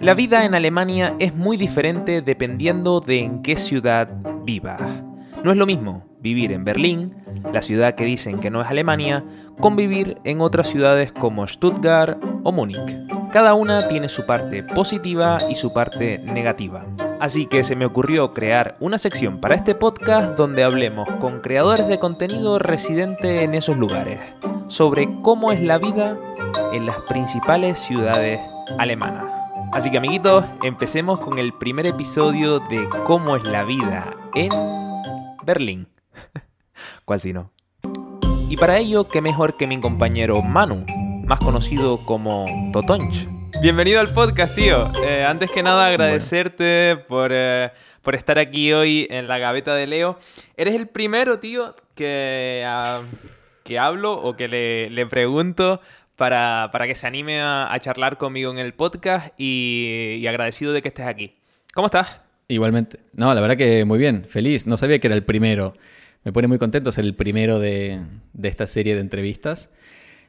La vida en Alemania es muy diferente dependiendo de en qué ciudad vivas. No es lo mismo vivir en Berlín, la ciudad que dicen que no es Alemania, con vivir en otras ciudades como Stuttgart o Múnich. Cada una tiene su parte positiva y su parte negativa. Así que se me ocurrió crear una sección para este podcast donde hablemos con creadores de contenido residentes en esos lugares sobre cómo es la vida en las principales ciudades alemanas. Así que amiguitos, empecemos con el primer episodio de cómo es la vida en Berlín. ¿Cuál si no? Y para ello, qué mejor que mi compañero Manu, más conocido como Totonch. Bienvenido al podcast, tío. Antes que nada, agradecerte por estar aquí hoy en la gaveta de Leo. Eres el primero, tío, que hablo o que le pregunto para que se anime a charlar conmigo en el podcast y agradecido de que estés aquí. ¿Cómo estás? Igualmente. No, la verdad que muy bien, feliz. No sabía que era el primero. Me pone muy contento ser el primero de esta serie de entrevistas.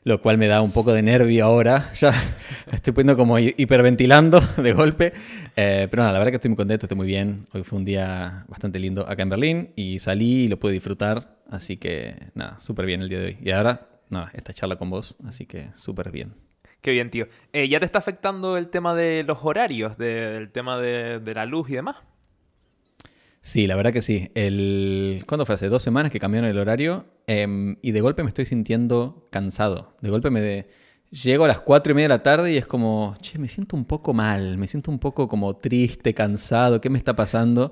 Lo cual me da un poco de nervio ahora. Ya estoy poniendo como hiperventilando de golpe. Pero nada, la verdad que estoy muy contento, estoy muy bien. Hoy fue un día bastante lindo acá en Berlín y salí y lo pude disfrutar. Así que nada, súper bien el día de hoy. Y ahora, nada, esta charla con vos, así que súper bien. Qué bien, tío. ¿Ya te está afectando el tema de los horarios, del tema de la luz y demás? Sí, la verdad que sí. ¿Cuándo fue? Hace 2 semanas que cambiaron el horario y de golpe me estoy sintiendo cansado. De golpe llego a las 4:30 de la tarde y es como, che, me siento un poco mal, me siento un poco como triste, cansado, ¿qué me está pasando?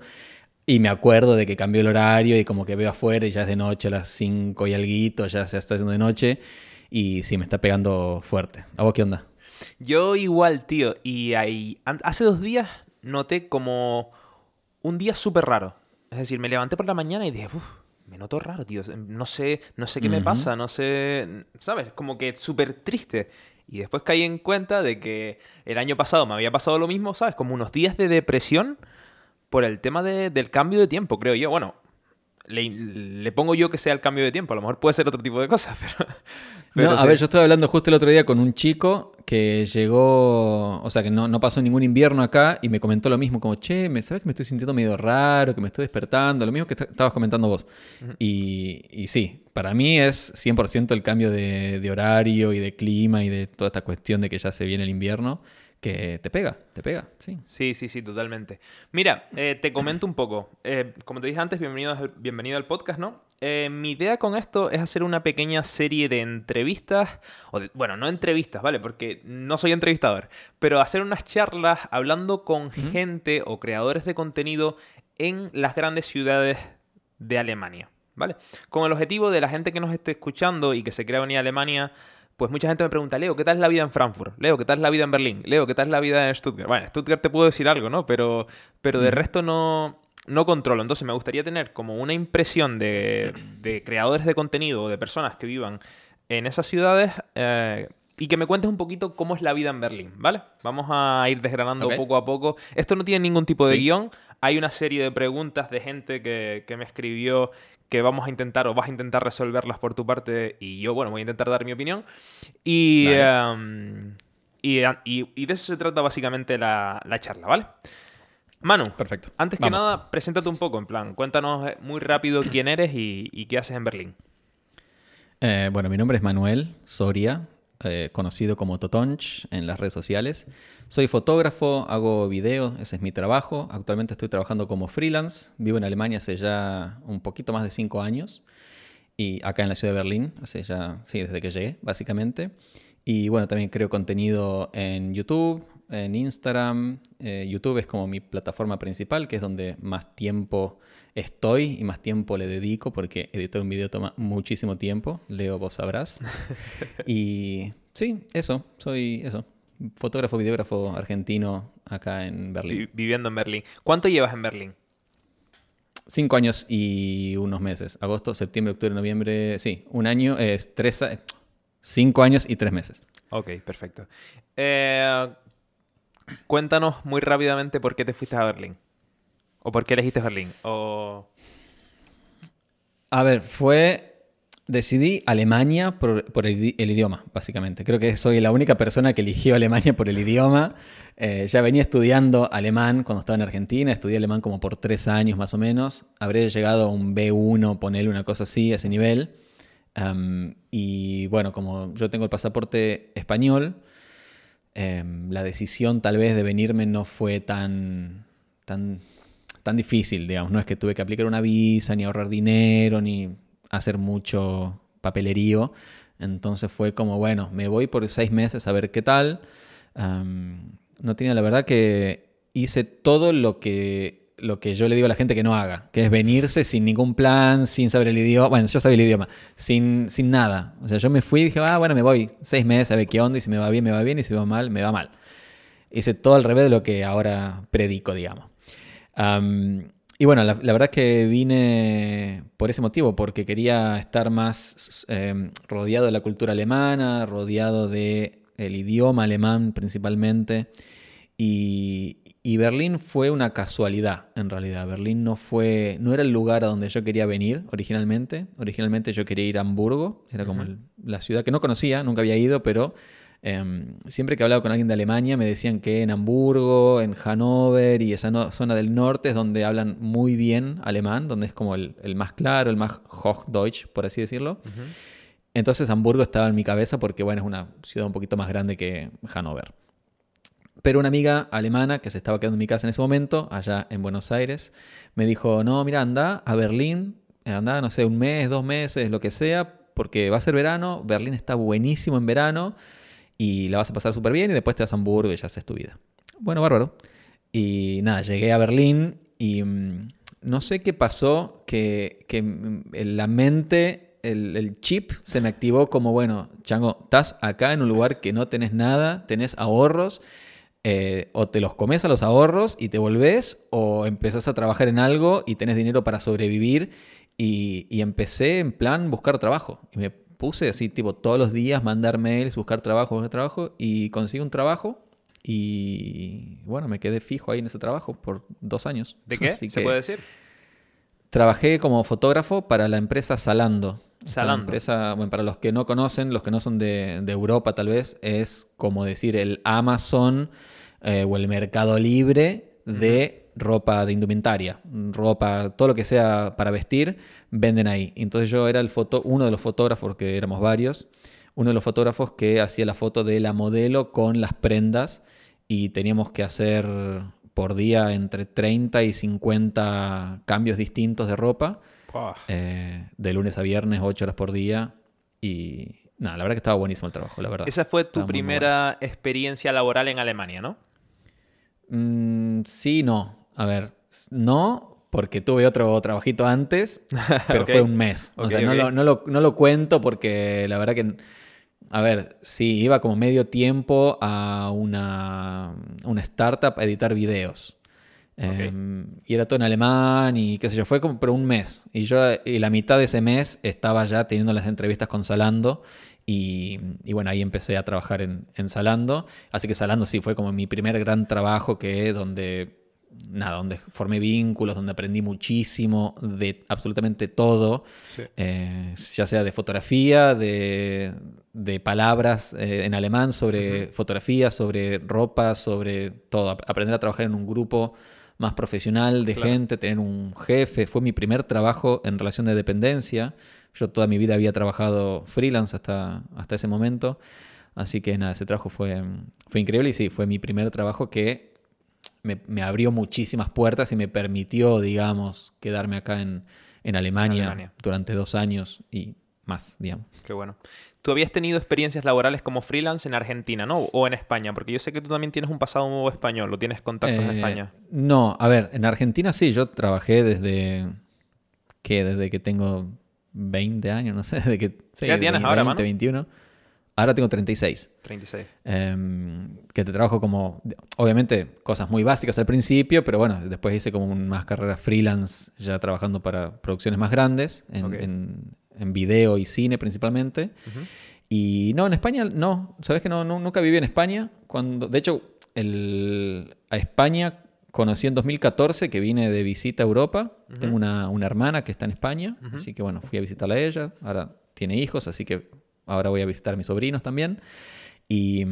Y me acuerdo de que cambió el horario y como que veo afuera y ya es de noche, a las 5 y alguito, ya se está haciendo de noche y sí, me está pegando fuerte. ¿A vos qué onda? Yo igual, tío. Y ahí, hace 2 días noté como un día súper raro. Es decir, me levanté por la mañana y dije, me noto raro, tío. No sé qué me pasa, no sé, ¿sabes? Como que súper triste. Y después caí en cuenta de que el año pasado me había pasado lo mismo, ¿sabes? Como unos días de depresión por el tema del cambio de tiempo, creo yo. Bueno, le pongo yo que sea el cambio de tiempo. A lo mejor puede ser otro tipo de cosas, pero no, sí. A ver, yo estaba hablando justo el otro día con un chico que llegó, o sea, que no pasó ningún invierno acá y me comentó lo mismo, como, che, ¿sabes que me estoy sintiendo medio raro, que me estoy despertando? Lo mismo que estabas comentando vos. Uh-huh. Y sí, para mí es 100% el cambio de horario y de clima y de toda esta cuestión de que ya se viene el invierno, que te pega, sí. Sí, totalmente. Mira, te comento un poco. Como te dije antes, bienvenido al podcast, ¿no? Mi idea con esto es hacer una pequeña serie de entrevistas, bueno, no entrevistas, ¿vale? Porque no soy entrevistador, pero hacer unas charlas hablando con gente o creadores de contenido en las grandes ciudades de Alemania, ¿vale? Con el objetivo de la gente que nos esté escuchando y que se quiera venir a Alemania. Pues mucha gente me pregunta, Leo, ¿qué tal es la vida en Frankfurt? Leo, ¿qué tal es la vida en Berlín? Leo, ¿qué tal es la vida en Stuttgart? Bueno, Stuttgart te puedo decir algo, ¿no? Pero de resto no controlo. Entonces me gustaría tener como una impresión de creadores de contenido o de personas que vivan en esas ciudades y que me cuentes un poquito cómo es la vida en Berlín, ¿vale? Vamos a ir desgranando poco a poco. Esto no tiene ningún tipo de guión. Hay una serie de preguntas de gente que me escribió que vamos a intentar o vas a intentar resolverlas por tu parte y yo, bueno, voy a intentar dar mi opinión. Y de eso se trata básicamente la charla, ¿vale? Manu, perfecto. Antes que nada, preséntate un poco, en plan, cuéntanos muy rápido quién eres y qué haces en Berlín. Bueno, mi nombre es Manuel Soria, conocido como Totonch en las redes sociales. Soy fotógrafo, hago video, ese es mi trabajo. Actualmente estoy trabajando como freelance. Vivo en Alemania hace ya un poquito más de 5 años. Y acá en la ciudad de Berlín, desde que llegué, básicamente. Y bueno, también creo contenido en YouTube, en Instagram. YouTube es como mi plataforma principal, que es donde más tiempo estoy y más tiempo le dedico, porque editar un video toma muchísimo tiempo. Leo, vos sabrás. Y sí, eso. Soy eso. Fotógrafo, videógrafo argentino acá en Berlín. Viviendo en Berlín. ¿Cuánto llevas en Berlín? 5 años y unos meses. Agosto, septiembre, octubre, noviembre. Sí, 1 año es 5 años y 3 meses. Ok, perfecto. Cuéntanos muy rápidamente por qué te fuiste a Berlín. ¿O por qué elegiste Berlín? A ver, fue Decidí Alemania por el idioma, básicamente. Creo que soy la única persona que eligió Alemania por el idioma. Ya venía estudiando alemán cuando estaba en Argentina. Estudié alemán como por 3 años más o menos. Habré llegado a un B1, ponele una cosa así, a ese nivel. Y bueno, como yo tengo el pasaporte español, la decisión tal vez de venirme no fue tan difícil, digamos. No es que tuve que aplicar una visa, ni ahorrar dinero, ni hacer mucho papelerío. Entonces fue como, bueno, me voy por 6 meses a ver qué tal. No tenía, la verdad que hice todo lo que yo le digo a la gente que no haga, que es venirse sin ningún plan, sin saber el idioma. Bueno, yo sabía el idioma, sin nada. O sea, yo me fui y dije, bueno, me voy 6 meses a ver qué onda, y si me va bien, me va bien, y si me va mal, me va mal. Hice todo al revés de lo que ahora predico, digamos. Y bueno, la verdad es que vine por ese motivo, porque quería estar más rodeado de la cultura alemana, rodeado del idioma alemán principalmente. Y Berlín fue una casualidad, en realidad. Berlín no era el lugar a donde yo quería venir originalmente. Originalmente yo quería ir a Hamburgo, era como la ciudad que no conocía, nunca había ido, pero siempre que hablaba con alguien de Alemania me decían que en Hamburgo, en Hannover y esa zona del norte es donde hablan muy bien alemán, donde es como el más claro, el más Hochdeutsch, por así decirlo. Uh-huh. Entonces Hamburgo estaba en mi cabeza porque, bueno, es una ciudad un poquito más grande que Hannover. Pero una amiga alemana que se estaba quedando en mi casa en ese momento, allá en Buenos Aires, me dijo, no, mira, anda a Berlín, anda, no sé, 1 mes, 2 meses, lo que sea, porque va a ser verano, Berlín está buenísimo en verano, y la vas a pasar súper bien y después te vas a Hamburgo y ya haces tu vida. Bueno, bárbaro. Y nada, llegué a Berlín y no sé qué pasó, que la mente, el chip se me activó como, bueno, chango, estás acá en un lugar que no tenés nada, tenés ahorros, o te los comes a los ahorros y te volvés, o empezás a trabajar en algo y tenés dinero para sobrevivir. Y empecé en plan buscar trabajo. Y me puse así, tipo, todos los días mandar mails, buscar trabajo, y conseguí un trabajo y, bueno, me quedé fijo ahí en ese trabajo por 2 años. ¿De qué? Así ¿se puede decir? Trabajé como fotógrafo para la empresa Zalando. Zalando. Empresa, bueno, para los que no conocen, los que no son de Europa tal vez, es como decir el Amazon o el Mercado Libre de ropa, de indumentaria, ropa, todo lo que sea para vestir, venden ahí. Entonces yo era uno de los fotógrafos, que éramos varios, uno de los fotógrafos que hacía la foto de la modelo con las prendas, y teníamos que hacer por día entre 30 y 50 cambios distintos de ropa, de lunes a viernes, 8 horas por día, y nada, la verdad que estaba buenísimo el trabajo, la verdad. Esa fue tu primera experiencia laboral en Alemania, ¿no? Sí, no. A ver, no, porque tuve otro trabajito antes, pero okay. Fue 1 mes. Okay, o sea, okay. No lo cuento porque la verdad que... A ver, sí, iba como medio tiempo a una startup a editar videos. Okay. Y era todo en alemán y qué sé yo. Fue como pero 1 mes. Y la mitad de ese mes estaba ya teniendo las entrevistas con Zalando. Y bueno, ahí empecé a trabajar en Zalando. Así que Zalando sí fue como mi primer gran trabajo, donde formé vínculos, donde aprendí muchísimo de absolutamente todo. Sí. Ya sea de fotografía, de palabras en alemán, sobre fotografía, sobre ropa, sobre todo. Aprender a trabajar en un grupo más profesional de gente, tener un jefe. Fue mi primer trabajo en relación de dependencia. Yo toda mi vida había trabajado freelance hasta ese momento. Así que nada, ese trabajo fue increíble. Y sí, fue mi primer trabajo que me abrió muchísimas puertas y me permitió, digamos, quedarme acá en Alemania durante 2 años y más, digamos. Qué bueno. Tú habías tenido experiencias laborales como freelance en Argentina, ¿no? O en España, porque yo sé que tú también tienes un pasado nuevo español, o tienes contactos en España. No, a ver, en Argentina sí, yo trabajé desde que tengo 20 años, no sé, desde que... Sí, ¿qué tienes ahora, mano? 21. Ahora tengo 36. 36. Que te trabajo como... Obviamente, cosas muy básicas al principio, pero bueno, después hice como más carrera freelance, ya trabajando para producciones más grandes, en video y cine principalmente. Uh-huh. Y no, en España no. ¿Sabes que no, nunca viví en España? De hecho, a España conocí en 2014, que vine de visita a Europa. Uh-huh. Tengo una hermana que está en España. Uh-huh. Así que bueno, fui a visitarla a ella. Ahora tiene hijos, así que ahora voy a visitar a mis sobrinos también. Y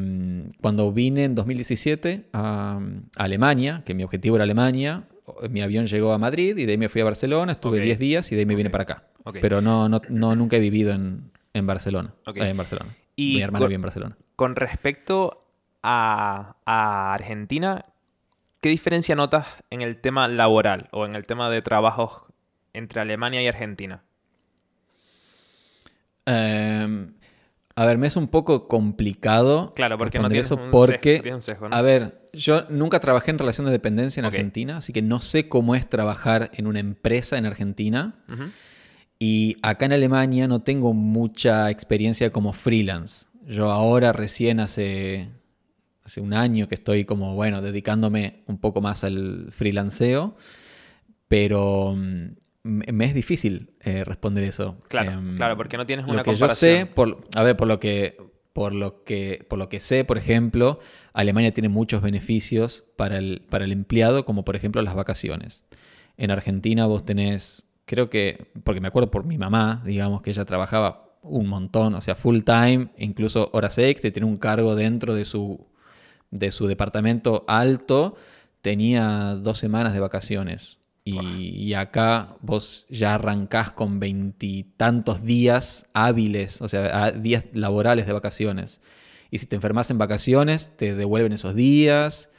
cuando vine en 2017 a Alemania, que mi objetivo era Alemania, mi avión llegó a Madrid y de ahí me fui a Barcelona, estuve 10 días y de ahí me vine para acá. Okay. Pero no, nunca he vivido en Barcelona. Okay. En Barcelona. Y mi hermana vive en Barcelona. Con respecto a Argentina, ¿qué diferencia notas en el tema laboral o en el tema de trabajos entre Alemania y Argentina? A ver, me es un poco complicado. Claro, porque no tienes un sesgo, ¿no? A ver, yo nunca trabajé en relación de dependencia en Argentina, así que no sé cómo es trabajar en una empresa en Argentina. Uh-huh. Y acá en Alemania no tengo mucha experiencia como freelance. Yo ahora recién hace un año que estoy como, dedicándome un poco más al freelanceo, pero me es difícil responder eso. Claro, claro, porque no tienes una comparación. Lo que yo sé, por lo que sé, por ejemplo, Alemania tiene muchos beneficios para el empleado, como por ejemplo las vacaciones. En Argentina vos tenés, creo que, porque me acuerdo por mi mamá, digamos que ella trabajaba un montón, o sea, full time, incluso horas extra, tiene un cargo dentro de su departamento alto, tenía 2 semanas de vacaciones. Y acá vos ya arrancás con 20 y tantos días hábiles, o sea, días laborales de vacaciones. Y si te enfermas en vacaciones, te devuelven esos días.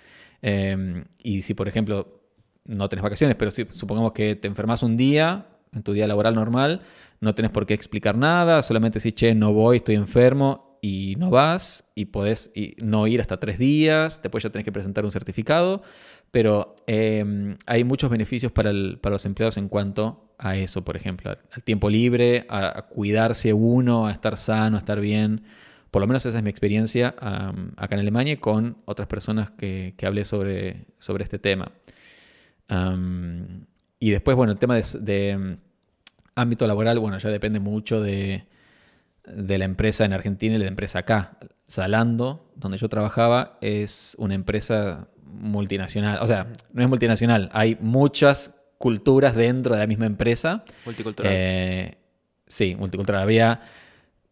Y si, por ejemplo, no tenés vacaciones, pero si supongamos que te enfermas un día, en tu día laboral normal, no tenés por qué explicar nada, solamente decís, che, no voy, estoy enfermo, y no vas, y podés no ir hasta 3 días, después ya tenés que presentar un certificado. Pero hay muchos beneficios para los empleados en cuanto a eso, por ejemplo, al tiempo libre, a cuidarse uno, a estar sano, a estar bien. Por lo menos esa es mi experiencia acá en Alemania y con otras personas que hablé sobre este tema. Y después, el tema de ámbito laboral, ya depende mucho de la empresa en Argentina y de la empresa acá. Zalando, donde yo trabajaba, es una empresa multinacional. O sea, no es multinacional. Hay muchas culturas dentro de la misma empresa. Multicultural. Sí, multicultural. Había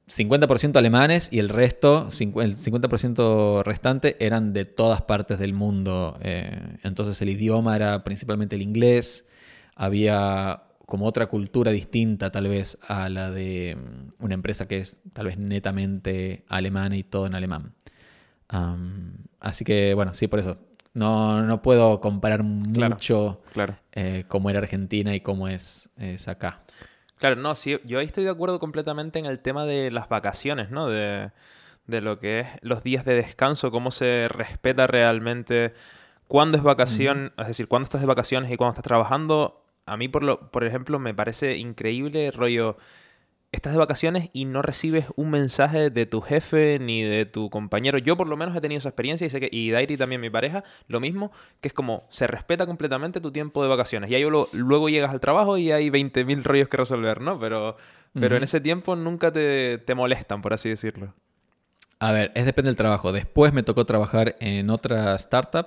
50% alemanes y el resto, el 50% restante, eran de todas partes del mundo. Entonces el idioma era principalmente el inglés. Había como otra cultura distinta tal vez a la de una empresa que es tal vez netamente alemana y todo en alemán. Así que sí, por eso. No puedo comparar mucho cómo era Argentina y cómo es acá. Claro, no, sí, yo ahí estoy de acuerdo completamente en el tema de las vacaciones, ¿no? De lo que es los días de descanso, cómo se respeta realmente cuándo es vacación, es decir, cuándo estás de vacaciones y cuándo estás trabajando. A mí, por ejemplo, me parece increíble, rollo, estás de vacaciones y no recibes un mensaje de tu jefe ni de tu compañero. Yo por lo menos he tenido esa experiencia y sé que, y Dairi también, mi pareja, lo mismo, que es como se respeta completamente tu tiempo de vacaciones. Y ahí luego llegas al trabajo y hay 20.000 rollos que resolver, ¿no? Pero en ese tiempo nunca te molestan, por así decirlo. A ver, depende del trabajo. Después me tocó trabajar en otra startup.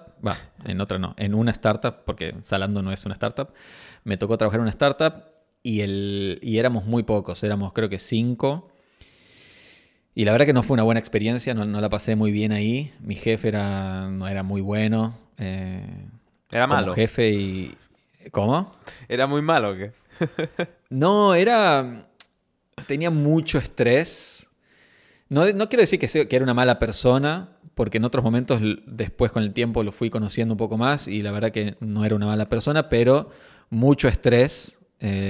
En una startup, porque Zalando no es una startup. Me tocó trabajar en una startup y éramos muy pocos. Éramos creo que 5. Y la verdad que no fue una buena experiencia. No la pasé muy bien ahí. Mi jefe no era muy bueno. Era malo. Como jefe y... ¿Cómo? ¿Era muy malo o qué? No, tenía mucho estrés. No quiero decir que era una mala persona, porque en otros momentos después con el tiempo lo fui conociendo un poco más y la verdad que no era una mala persona, pero mucho estrés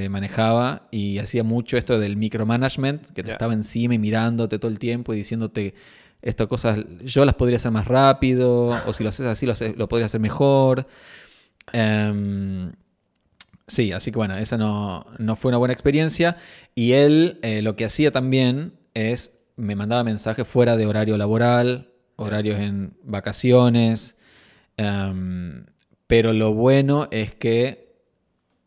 manejaba y hacía mucho esto del micromanagement, que te estaba encima y mirándote todo el tiempo y diciéndote estas cosas, yo las podría hacer más rápido, o si lo haces así lo podría hacer mejor. Sí, así que esa no fue una buena experiencia. Y él lo que hacía también es... Me mandaba mensajes fuera de horario laboral, horarios en vacaciones. Pero lo bueno es que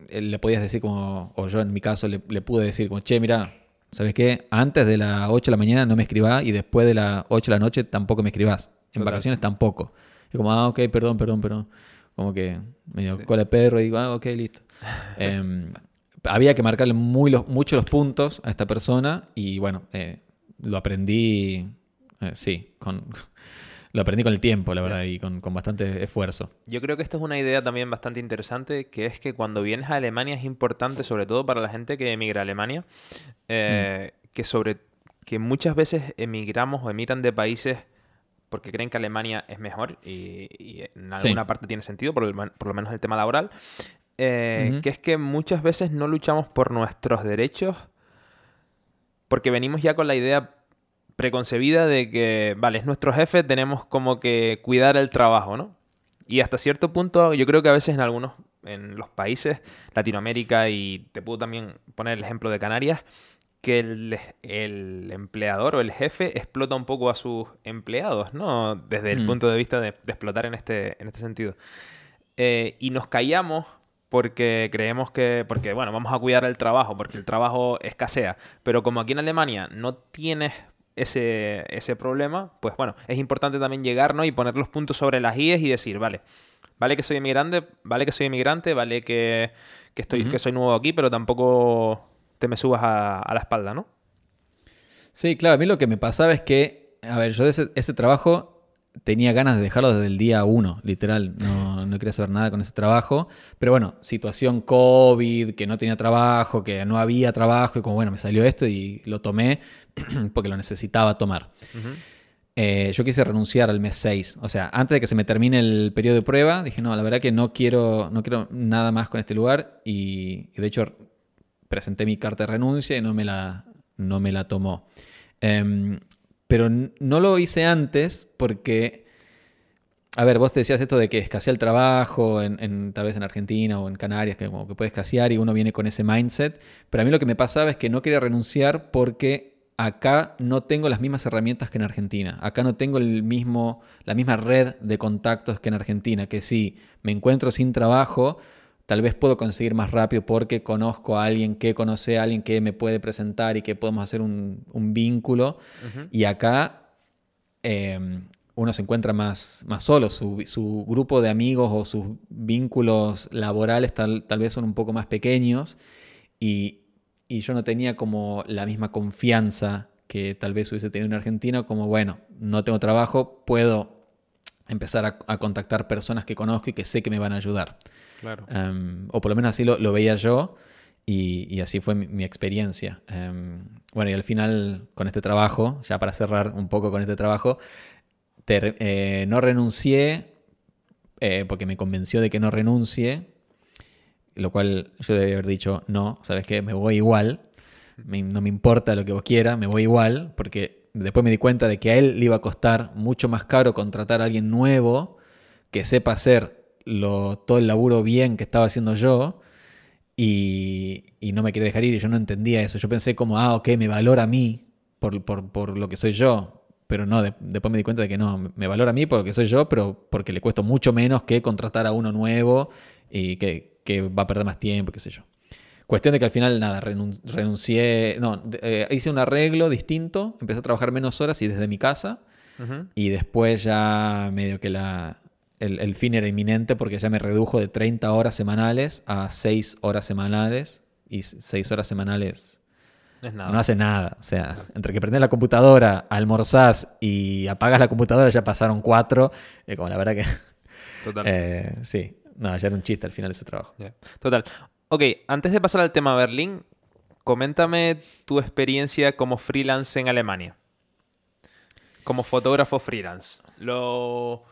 le podías decir como... O yo en mi caso le pude decir como... Che, mira, ¿sabes qué? Antes de las 8 de la mañana no me escribás y después de las 8 de la noche tampoco me escribás. En vacaciones tampoco. Y como, ok, perdón. Como que medio cola de perro y digo, ok, listo. había que marcarle mucho los puntos a esta persona y bueno, lo aprendí, lo aprendí con el tiempo, la verdad, y con bastante esfuerzo. Yo creo que esta es una idea también bastante interesante, que es que cuando vienes a Alemania es importante, sobre todo para la gente que emigra a Alemania, que muchas veces emigramos o emigran de países porque creen que Alemania es mejor y en alguna parte tiene sentido, por lo menos el tema laboral, que es que muchas veces no luchamos por nuestros derechos porque venimos ya con la idea preconcebida de que, vale, es nuestro jefe, tenemos como que cuidar el trabajo, ¿no? Y hasta cierto punto, yo creo que a veces en los países, Latinoamérica, y te puedo también poner el ejemplo de Canarias, que el empleador o el jefe explota un poco a sus empleados, ¿no? Desde el punto de vista de explotar en este sentido. Y nos callamos porque creemos que... Porque, bueno, vamos a cuidar el trabajo, porque el trabajo escasea. Pero como aquí en Alemania no tienes ese problema, pues bueno, es importante también llegar, ¿no? Y poner los puntos sobre las íes y decir, vale que soy inmigrante, vale que soy nuevo aquí, pero tampoco te me subas a la espalda, ¿no? Sí, claro, a mí lo que me pasaba es que, a ver, yo de ese trabajo tenía ganas de dejarlo desde el día 1, literal, no quería saber nada con ese trabajo, pero bueno, situación COVID, que no tenía trabajo, que no había trabajo, y como bueno, me salió esto y lo tomé porque lo necesitaba tomar. Uh-huh. Yo quise renunciar al mes 6, o sea, antes de que se me termine el periodo de prueba, dije, no, la verdad que no quiero nada más con este lugar, y de hecho presenté mi carta de renuncia y no me la tomó. Pero no lo hice antes porque, a ver, vos te decías esto de que escasea el trabajo, tal vez en Argentina o en Canarias, que como que puede escasear y uno viene con ese mindset. Pero a mí lo que me pasaba es que no quería renunciar porque acá no tengo las mismas herramientas que en Argentina. Acá no tengo la misma red de contactos que en Argentina, que si me encuentro sin trabajo, tal vez puedo conseguir más rápido porque conozco a alguien que conoce a alguien que me puede presentar y que podemos hacer un vínculo. Uh-huh. Y acá uno se encuentra más solo. Su grupo de amigos o sus vínculos laborales tal vez son un poco más pequeños y yo no tenía como la misma confianza que tal vez hubiese tenido en Argentina, como bueno, no tengo trabajo, puedo empezar a contactar personas que conozco y que sé que me van a ayudar. Claro. O por lo menos así lo veía yo y así fue mi experiencia. Bueno, y al final con este trabajo, ya para cerrar un poco con este trabajo, no renuncié porque me convenció de que no renuncie, lo cual yo debía haber dicho, no, ¿sabes qué? Me voy igual, no me importa lo que vos quieras, me voy igual, porque... Después me di cuenta de que a él le iba a costar mucho más caro contratar a alguien nuevo que sepa hacer todo el laburo bien que estaba haciendo yo y no me quería dejar ir y yo no entendía eso. Yo pensé como, me valora a mí por lo que soy yo, pero no, después me di cuenta de que no, me valora a mí por lo que soy yo, pero porque le cuesta mucho menos que contratar a uno nuevo y que va a perder más tiempo, qué sé yo. Cuestión de que al final, nada, renuncié... No, hice un arreglo distinto, empecé a trabajar menos horas y desde mi casa. Uh-huh. Y después ya medio que el fin era inminente porque ya me redujo de 30 horas semanales a 6 horas semanales. Y 6 horas semanales no hace nada. O sea, entre que prendés la computadora, almorzás y apagás la computadora ya pasaron 4. Como la verdad que... Total. Sí, no, ya era un chiste al final ese trabajo. Yeah. Total. Ok, antes de pasar al tema Berlín, coméntame tu experiencia como freelance en Alemania. Como fotógrafo freelance. Bueno,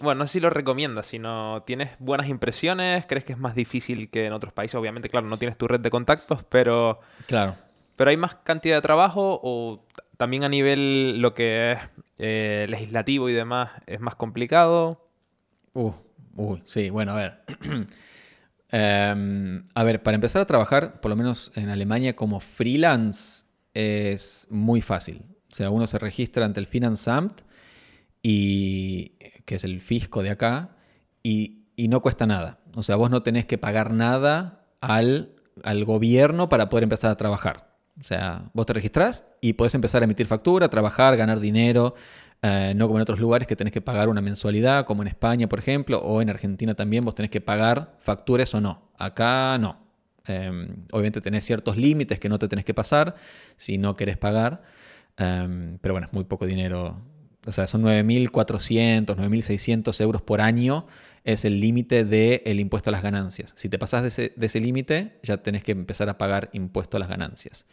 no sé si lo recomiendas, sino ¿tienes buenas impresiones? ¿Crees que es más difícil que en otros países? Obviamente, claro, no tienes tu red de contactos, pero... Claro. ¿Pero hay más cantidad de trabajo o también a nivel lo que es legislativo y demás es más complicado? Sí, bueno, a ver... A ver, para empezar a trabajar, por lo menos en Alemania, como freelance es muy fácil. O sea, uno se registra ante el Finanzamt, que es el fisco de acá, y no cuesta nada. O sea, vos no tenés que pagar nada al gobierno para poder empezar a trabajar. O sea, vos te registrás y podés empezar a emitir factura, trabajar, ganar dinero... no como en otros lugares que tenés que pagar una mensualidad, como en España, por ejemplo, o en Argentina también vos tenés que pagar facturas o no. Acá no. Obviamente tenés ciertos límites que no te tenés que pasar si no querés pagar, pero bueno, es muy poco dinero. O sea, son 9.400, 9.600 euros por año es el límite del impuesto a las ganancias. Si te pasás de ese límite, ya tenés que empezar a pagar impuesto a las ganancias.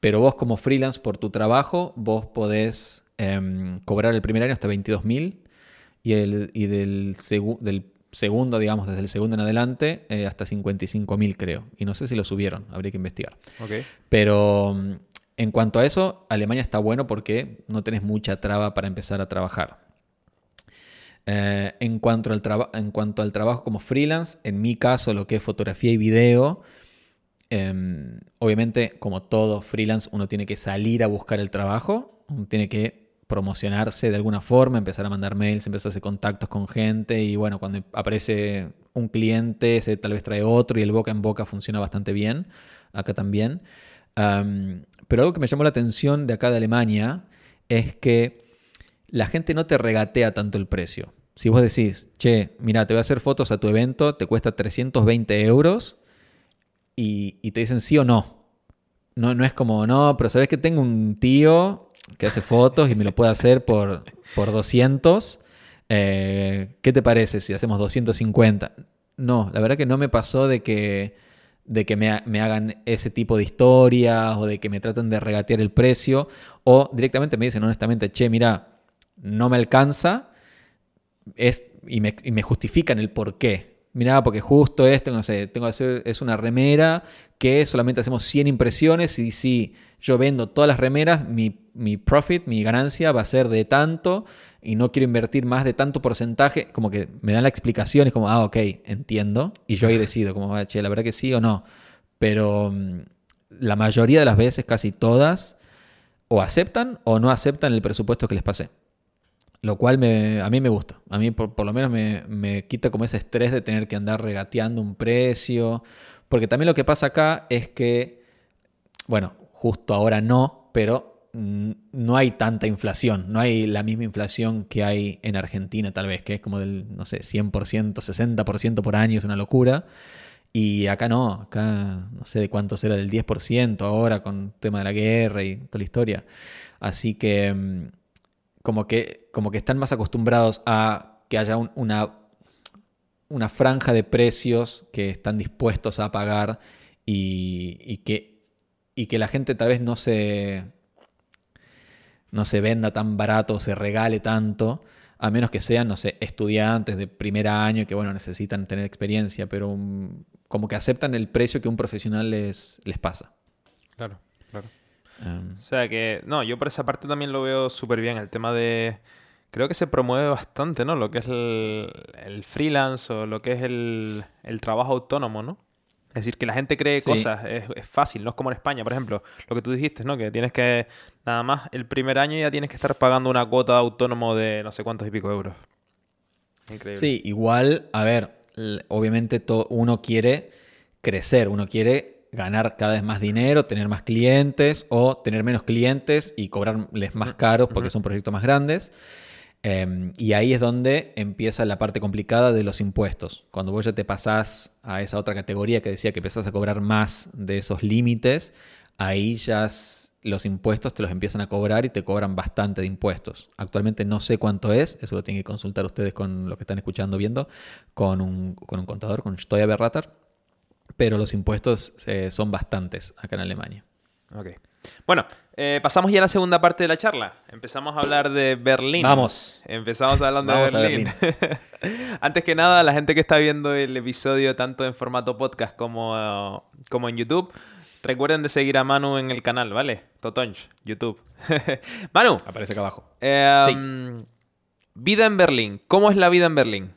Pero vos como freelance por tu trabajo, vos podés cobrar el primer año hasta 22.000 y del segundo, digamos, desde el segundo en adelante hasta 55.000 creo. Y no sé si lo subieron, habría que investigar. Okay. Pero en cuanto a eso, Alemania está bueno porque no tenés mucha traba para empezar a trabajar. En cuanto al trabajo como freelance, en mi caso lo que es fotografía y video, obviamente como todo freelance uno tiene que salir a buscar el trabajo, uno tiene que promocionarse de alguna forma, empezar a mandar mails, empezar a hacer contactos con gente y bueno, cuando aparece un cliente ese tal vez trae otro y el boca en boca funciona bastante bien, acá también. Pero algo que me llamó la atención de acá de Alemania es que la gente no te regatea tanto el precio. Si vos decís, che, mira, te voy a hacer fotos a tu evento, te cuesta 320 euros y te dicen sí o no. No es como, no, pero sabés que tengo un tío que hace fotos y me lo puede hacer por 200. ¿Qué te parece si hacemos 250? No, la verdad que no me pasó de que me hagan ese tipo de historias o de que me traten de regatear el precio o directamente me dicen honestamente, che, mira, no me alcanza y me justifican el por qué. Mirá, porque justo esto, no sé, tengo que hacer, es una remera que solamente hacemos 100 impresiones y si yo vendo todas las remeras, mi profit, mi ganancia va a ser de tanto y no quiero invertir más de tanto porcentaje. Como que me dan la explicación y es como, ah, ok, entiendo. Y yo ahí decido, como, ah, che, la verdad que sí o no. Pero la mayoría de las veces, casi todas, o aceptan o no aceptan el presupuesto que les pasé. Lo cual a mí me gusta. A mí por lo menos me quita como ese estrés de tener que andar regateando un precio. Porque también lo que pasa acá es que, bueno, justo ahora no, pero no hay tanta inflación. No hay la misma inflación que hay en Argentina tal vez, que es como del, no sé, 100%, 60% por año, es una locura. Y acá no, acá no sé de cuánto será, del 10% ahora con el tema de la guerra y toda la historia. Así que como que están más acostumbrados a que haya una franja de precios que están dispuestos a pagar y que la gente tal vez no se venda tan barato o se regale tanto, a menos que sean, no sé, estudiantes de primer año que, bueno, necesitan tener experiencia, pero como que aceptan el precio que un profesional les pasa. Claro, claro. O sea que, no, yo por esa parte también lo veo súper bien. El tema de, creo que se promueve bastante, ¿no? Lo que es el freelance o lo que es el trabajo autónomo, ¿no? Es decir, que la gente cree cosas, es fácil, no es como en España, por ejemplo. Lo que tú dijiste, ¿no? Que tienes que, nada más, el primer año ya tienes que estar pagando una cuota de autónomo de no sé cuántos y pico euros. Increíble. Sí, igual, a ver, obviamente uno quiere crecer, uno quiere ganar cada vez más dinero, tener más clientes o tener menos clientes y cobrarles más caros porque son proyectos más grandes. Y ahí es donde empieza la parte complicada de los impuestos. Cuando vos ya te pasás a esa otra categoría que decía que empezás a cobrar más de esos límites, ahí ya los impuestos te los empiezan a cobrar y te cobran bastante de impuestos. Actualmente no sé cuánto es, eso lo tienen que consultar ustedes con los que están escuchando, viendo, con un contador, con Steuerberater. Pero los impuestos son bastantes acá en Alemania. Okay. Bueno, pasamos ya a la segunda parte de la charla. Empezamos a hablar de Berlín. Vamos. Empezamos hablando de Berlín. Antes que nada, la gente que está viendo el episodio tanto en formato podcast como en YouTube, recuerden de seguir a Manu en el canal, ¿vale? Totonch, YouTube. Manu. Aparece acá abajo. Sí. Vida en Berlín. ¿Cómo es la vida en Berlín?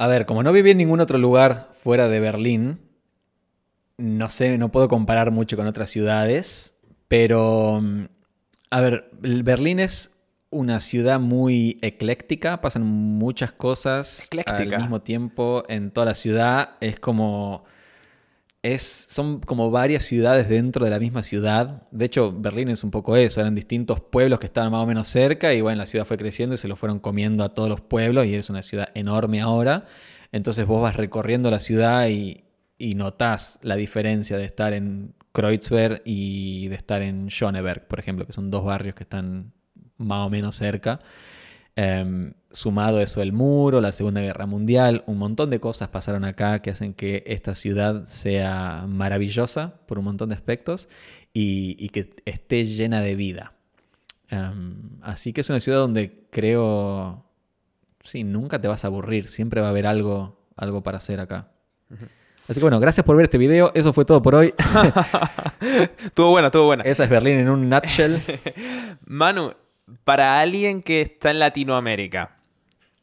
A ver, como no viví en ningún otro lugar fuera de Berlín, no sé, no puedo comparar mucho con otras ciudades, pero, a ver, Berlín es una ciudad muy ecléctica, pasan muchas cosas al mismo tiempo en toda la ciudad, son como varias ciudades dentro de la misma ciudad. De hecho, Berlín es un poco eso. Eran distintos pueblos que estaban más o menos cerca y bueno, la ciudad fue creciendo y se lo fueron comiendo a todos los pueblos y es una ciudad enorme ahora. Entonces vos vas recorriendo la ciudad y y notás la diferencia de estar en Kreuzberg y de estar en Schöneberg, por ejemplo, que son dos barrios que están más o menos cerca. Sumado eso el muro, la Segunda Guerra Mundial, un montón de cosas pasaron acá que hacen que esta ciudad sea maravillosa por un montón de aspectos y que esté llena de vida. Así que es una ciudad donde creo, sí, nunca te vas a aburrir, siempre va a haber algo para hacer acá. Uh-huh. Así que bueno, gracias por ver este video. Eso fue todo por hoy. Estuvo buena. Esa es Berlín en un nutshell. Manu, para alguien que está en Latinoamérica,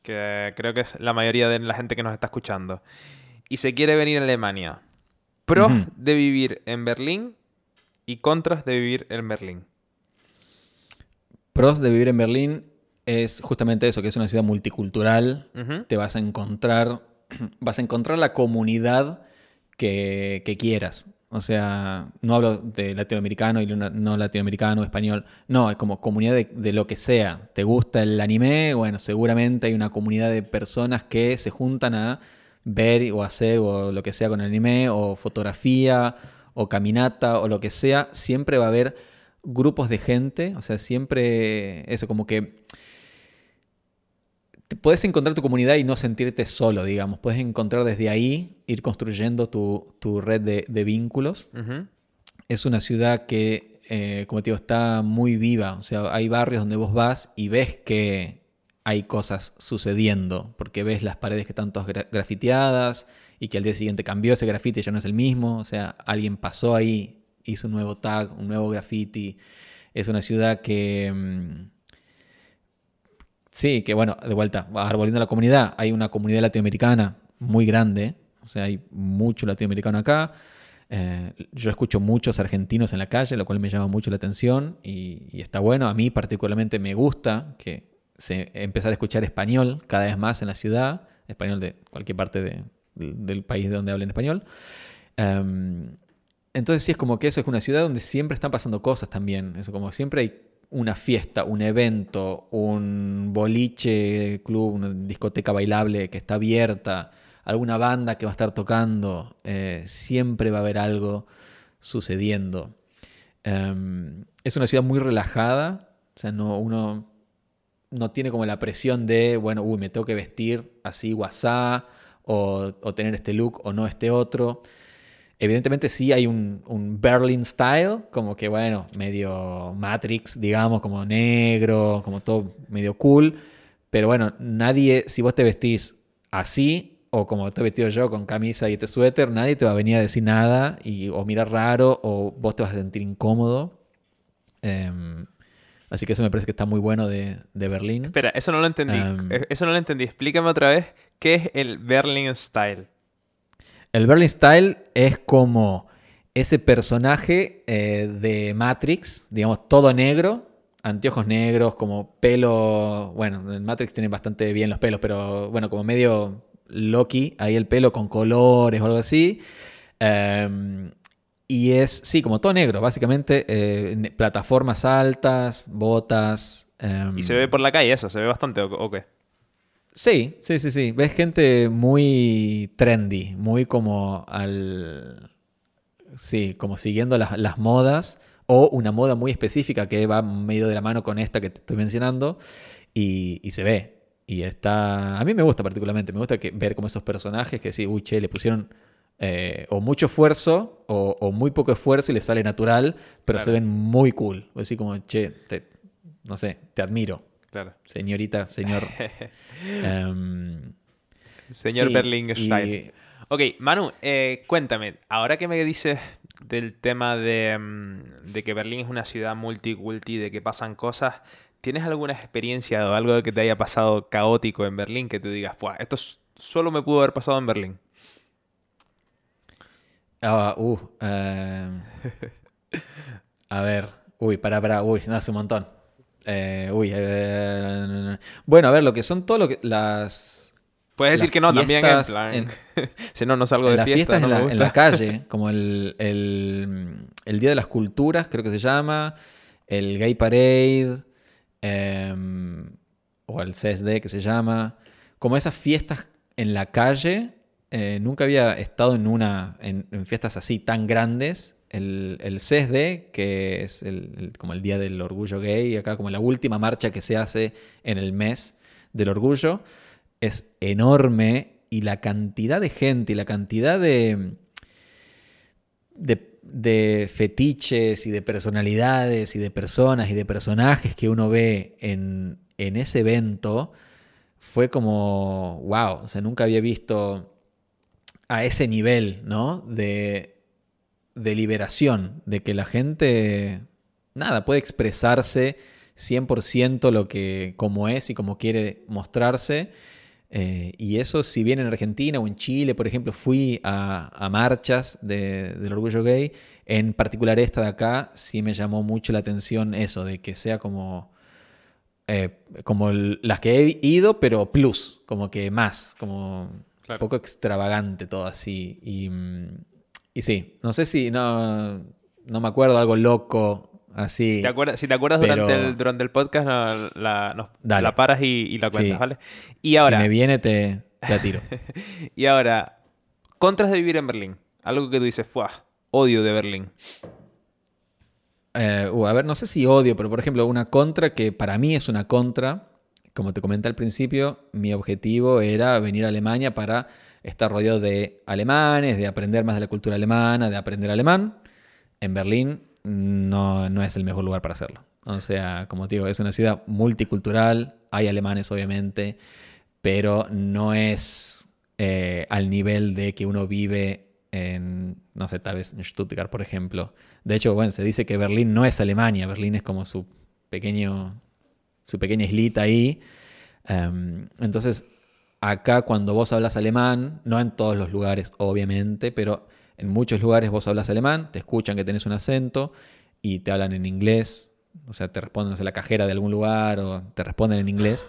que creo que es la mayoría de la gente que nos está escuchando, y se quiere venir a Alemania, pros uh-huh. de vivir en Berlín y contras de vivir en Berlín. Pros de vivir en Berlín es justamente eso, que es una ciudad multicultural. Uh-huh. Te vas a encontrar la comunidad que quieras. O sea, no hablo de latinoamericano y no latinoamericano, español. No, es como comunidad de lo que sea. ¿Te gusta el anime? Bueno, seguramente hay una comunidad de personas que se juntan a ver o hacer o lo que sea con el anime, o fotografía, o caminata, o lo que sea. Siempre va a haber grupos de gente. O sea, siempre eso, como que podés encontrar tu comunidad y no sentirte solo, digamos. Podés encontrar desde ahí, ir construyendo tu red de vínculos. Uh-huh. Es una ciudad que, como te digo, está muy viva. O sea, hay barrios donde vos vas y ves que hay cosas sucediendo. Porque ves las paredes que están todas grafiteadas y que al día siguiente cambió ese grafiti y ya no es el mismo. O sea, alguien pasó ahí, hizo un nuevo tag, un nuevo grafiti. Es una ciudad que... Sí, que bueno, de vuelta, volviendo a la comunidad, hay una comunidad latinoamericana muy grande, o sea, hay mucho latinoamericano acá. Yo escucho muchos argentinos en la calle, lo cual me llama mucho la atención y está bueno. A mí particularmente me gusta que empezar a escuchar español cada vez más en la ciudad, español de cualquier parte del país de donde hablen español. Entonces sí, es como que eso es una ciudad donde siempre están pasando cosas también, eso como siempre hay una fiesta, un evento, un boliche, club, una discoteca bailable que está abierta, alguna banda que va a estar tocando, siempre va a haber algo sucediendo. Es una ciudad muy relajada, o sea, uno no tiene como la presión de, bueno, me tengo que vestir así guasá, o tener este look o no este otro. Evidentemente sí hay un Berlin style, como que bueno, medio Matrix, digamos, como negro, como todo medio cool. Pero bueno, nadie, si vos te vestís así, o como estoy vestido yo con camisa y este suéter, nadie te va a venir a decir nada, o mirar raro, o vos te vas a sentir incómodo. Así que eso me parece que está muy bueno de Berlín. Espera, eso no lo entendí. Explícame otra vez, ¿qué es el Berlin style? El Berlin Style es como ese personaje de Matrix, digamos, todo negro, anteojos negros, como pelo... Bueno, en Matrix tienen bastante bien los pelos, pero bueno, como medio Loki, ahí el pelo con colores o algo así. Y es, sí, como todo negro, básicamente, plataformas altas, botas... ¿Y se ve por la calle eso? ¿Se ve bastante o qué? Sí. Ves gente muy trendy, muy como Sí, como siguiendo las modas, o una moda muy específica que va medio de la mano con esta que te estoy mencionando, y se ve. Y está... A mmí me gusta particularmente, me gusta ver como esos personajes que sí, le pusieron o mucho esfuerzo o muy poco esfuerzo y les sale natural, pero claro, se ven muy cool. O así como, no sé, te admiro. Claro. Señorita, señor. Señor sí, Berlingstein. Ok, Manu, cuéntame. Ahora que me dices del tema de que Berlín es una ciudad multiculti, de que pasan cosas, ¿tienes alguna experiencia o algo que te haya pasado caótico en Berlín que te digas, pues esto solo me pudo haber pasado en Berlín? A ver. Pará. No, hace un montón. Bueno, a ver, lo que son todo lo que las... Puedes decir las que no, también en plan... si no salgo de fiestas. Las fiestas en la calle, como el Día de las Culturas, creo que se llama, el Gay Parade, o el CSD, que se llama, como esas fiestas en la calle nunca había estado en una en fiestas así tan grandes. El CSD, que es como el Día del Orgullo Gay, acá como la última marcha que se hace en el mes del orgullo, es enorme, y la cantidad de gente y la cantidad de fetiches y de personalidades y de personas y de personajes que uno ve en ese evento fue como wow. O sea, nunca había visto a ese nivel, ¿no? De liberación, de que la gente nada, puede expresarse 100% lo que como es y como quiere mostrarse. Y eso, si bien en Argentina o en Chile, por ejemplo, fui a marchas del orgullo gay, en particular esta de acá, sí me llamó mucho la atención eso, de que sea como las que he ido, pero plus, como que más, como claro, un poco extravagante todo así. Y sí, no sé si no me acuerdo algo loco así. Si te acuerdas, pero durante el podcast la paras y la cuentas, sí, ¿vale? Y ahora, si me viene, te la tiro. Y ahora, contras de vivir en Berlín. Algo que tú dices, ¡fuah! Odio de Berlín. A ver, no sé si odio, pero por ejemplo, una contra que para mí es una contra. Como te comenté al principio, mi objetivo era venir a Alemania para estar rodeado de alemanes, de aprender más de la cultura alemana, de aprender alemán. En Berlín no es el mejor lugar para hacerlo. O sea, como te digo, es una ciudad multicultural, hay alemanes obviamente, pero no es al nivel de que uno vive en, no sé, tal vez en Stuttgart, por ejemplo. De hecho, bueno, se dice que Berlín no es Alemania, Berlín es como su pequeña islita ahí. Entonces, acá cuando vos hablas alemán, no en todos los lugares, obviamente, pero en muchos lugares vos hablas alemán, te escuchan que tenés un acento y te hablan en inglés. O sea, te responden, no sé, la cajera de algún lugar, o te responden en inglés.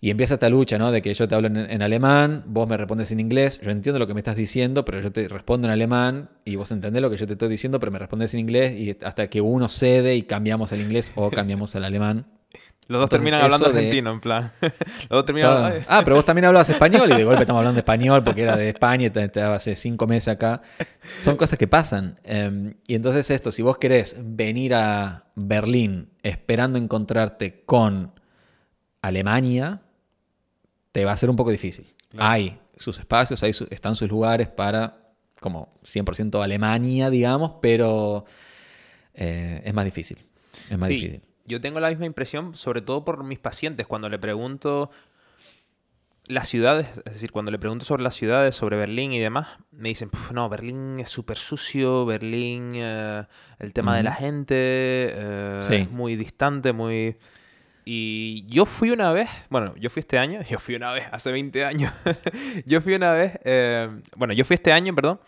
Y empieza esta lucha, ¿no? De que yo te hablo en alemán, vos me respondes en inglés, yo entiendo lo que me estás diciendo, pero yo te respondo en alemán y vos entendés lo que yo te estoy diciendo, pero me respondes en inglés, y hasta que uno cede y cambiamos al inglés o cambiamos al alemán. Los dos terminan hablando argentino, en plan. Los dos terminan hablando. Ah, pero vos también hablabas español y de golpe estamos hablando de español porque era de España y hace 5 meses acá. Son cosas que pasan. Y entonces esto, si vos querés venir a Berlín esperando encontrarte con Alemania, te va a ser un poco difícil. Claro. Hay sus espacios, están sus lugares para como 100% Alemania, digamos, pero es más difícil. Es más difícil. Yo tengo la misma impresión, sobre todo por mis pacientes, cuando le pregunto las ciudades, es decir, cuando le pregunto sobre las ciudades, sobre Berlín y demás, me dicen, no, Berlín es súper sucio, Berlín, el tema de la gente, es muy distante, muy... Y yo fui este año, hace 20 años, yo fui este año, perdón,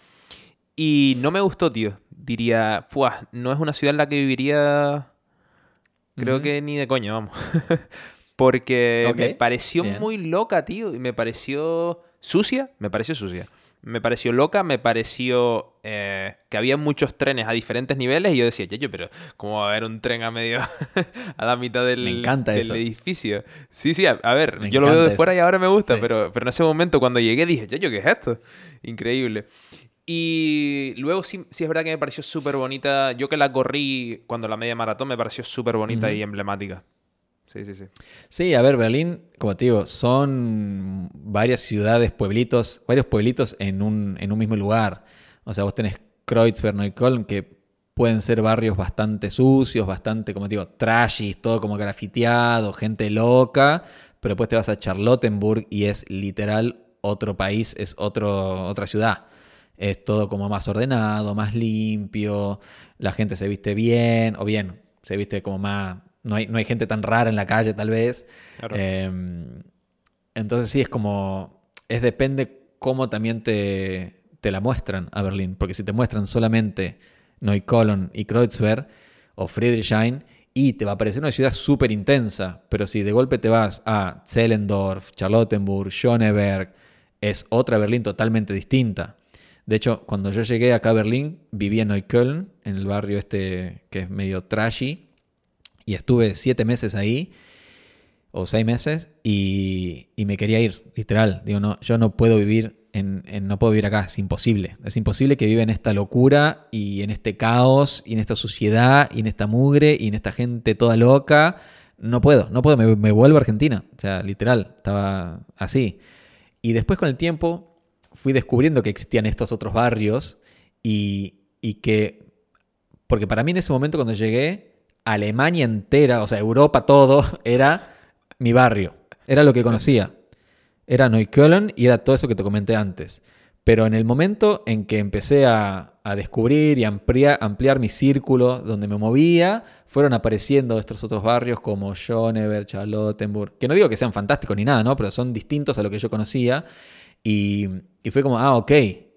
y no me gustó, tío. Diría, no es una ciudad en la que viviría... Creo que ni de coño, vamos. Porque me pareció muy loca, tío. Y me pareció sucia. Me pareció loca. Me pareció que había muchos trenes a diferentes niveles. Y yo decía, pero ¿cómo va a haber un tren a la mitad del edificio? Sí, sí. A ver, yo lo veo de fuera y ahora me gusta. Sí. Pero en ese momento cuando llegué dije, ¿qué es esto? Increíble. Y luego sí es verdad que me pareció súper bonita. Yo que la corrí cuando la media maratón, me pareció súper bonita y emblemática. Sí. Sí, a ver, Berlín, como te digo, son varias ciudades, varios pueblitos en un mismo lugar. O sea, vos tenés Kreuzberg, Neukölln, que pueden ser barrios bastante sucios, bastante, como te digo, trashis, todo como grafiteado, gente loca. Pero después te vas a Charlottenburg y es literal otro país, es otra ciudad. Es todo como más ordenado, más limpio, la gente se viste bien, o bien, se viste como más... No hay gente tan rara en la calle, tal vez. Claro. Entonces sí, es como... depende cómo también te la muestran a Berlín. Porque si te muestran solamente Neukölln y Kreuzberg o Friedrichshain, y te va a parecer una ciudad súper intensa. Pero si de golpe te vas a Zehlendorf, Charlottenburg, Schöneberg, es otra Berlín totalmente distinta. De hecho, cuando yo llegué acá a Berlín, viví en Neukölln, en el barrio este que es medio trashy, y estuve 7 meses ahí, o 6 meses, y me quería ir, literal. Digo, no, yo no puedo vivir en no puedo vivir acá, es imposible. Es imposible que viva en esta locura y en este caos y en esta suciedad y en esta mugre y en esta gente toda loca. No puedo, me vuelvo a Argentina. O sea, literal, estaba así. Y después con el tiempo fui descubriendo que existían estos otros barrios y que... Porque para mí en ese momento cuando llegué, Alemania entera, o sea, Europa, todo, era mi barrio. Era lo que conocía. Era Neukölln y era todo eso que te comenté antes. Pero en el momento en que empecé a descubrir y ampliar mi círculo donde me movía, fueron apareciendo estos otros barrios como Schöneberg, Charlottenburg, que no digo que sean fantásticos ni nada, ¿no? Pero son distintos a lo que yo conocía. Y fue como, ok,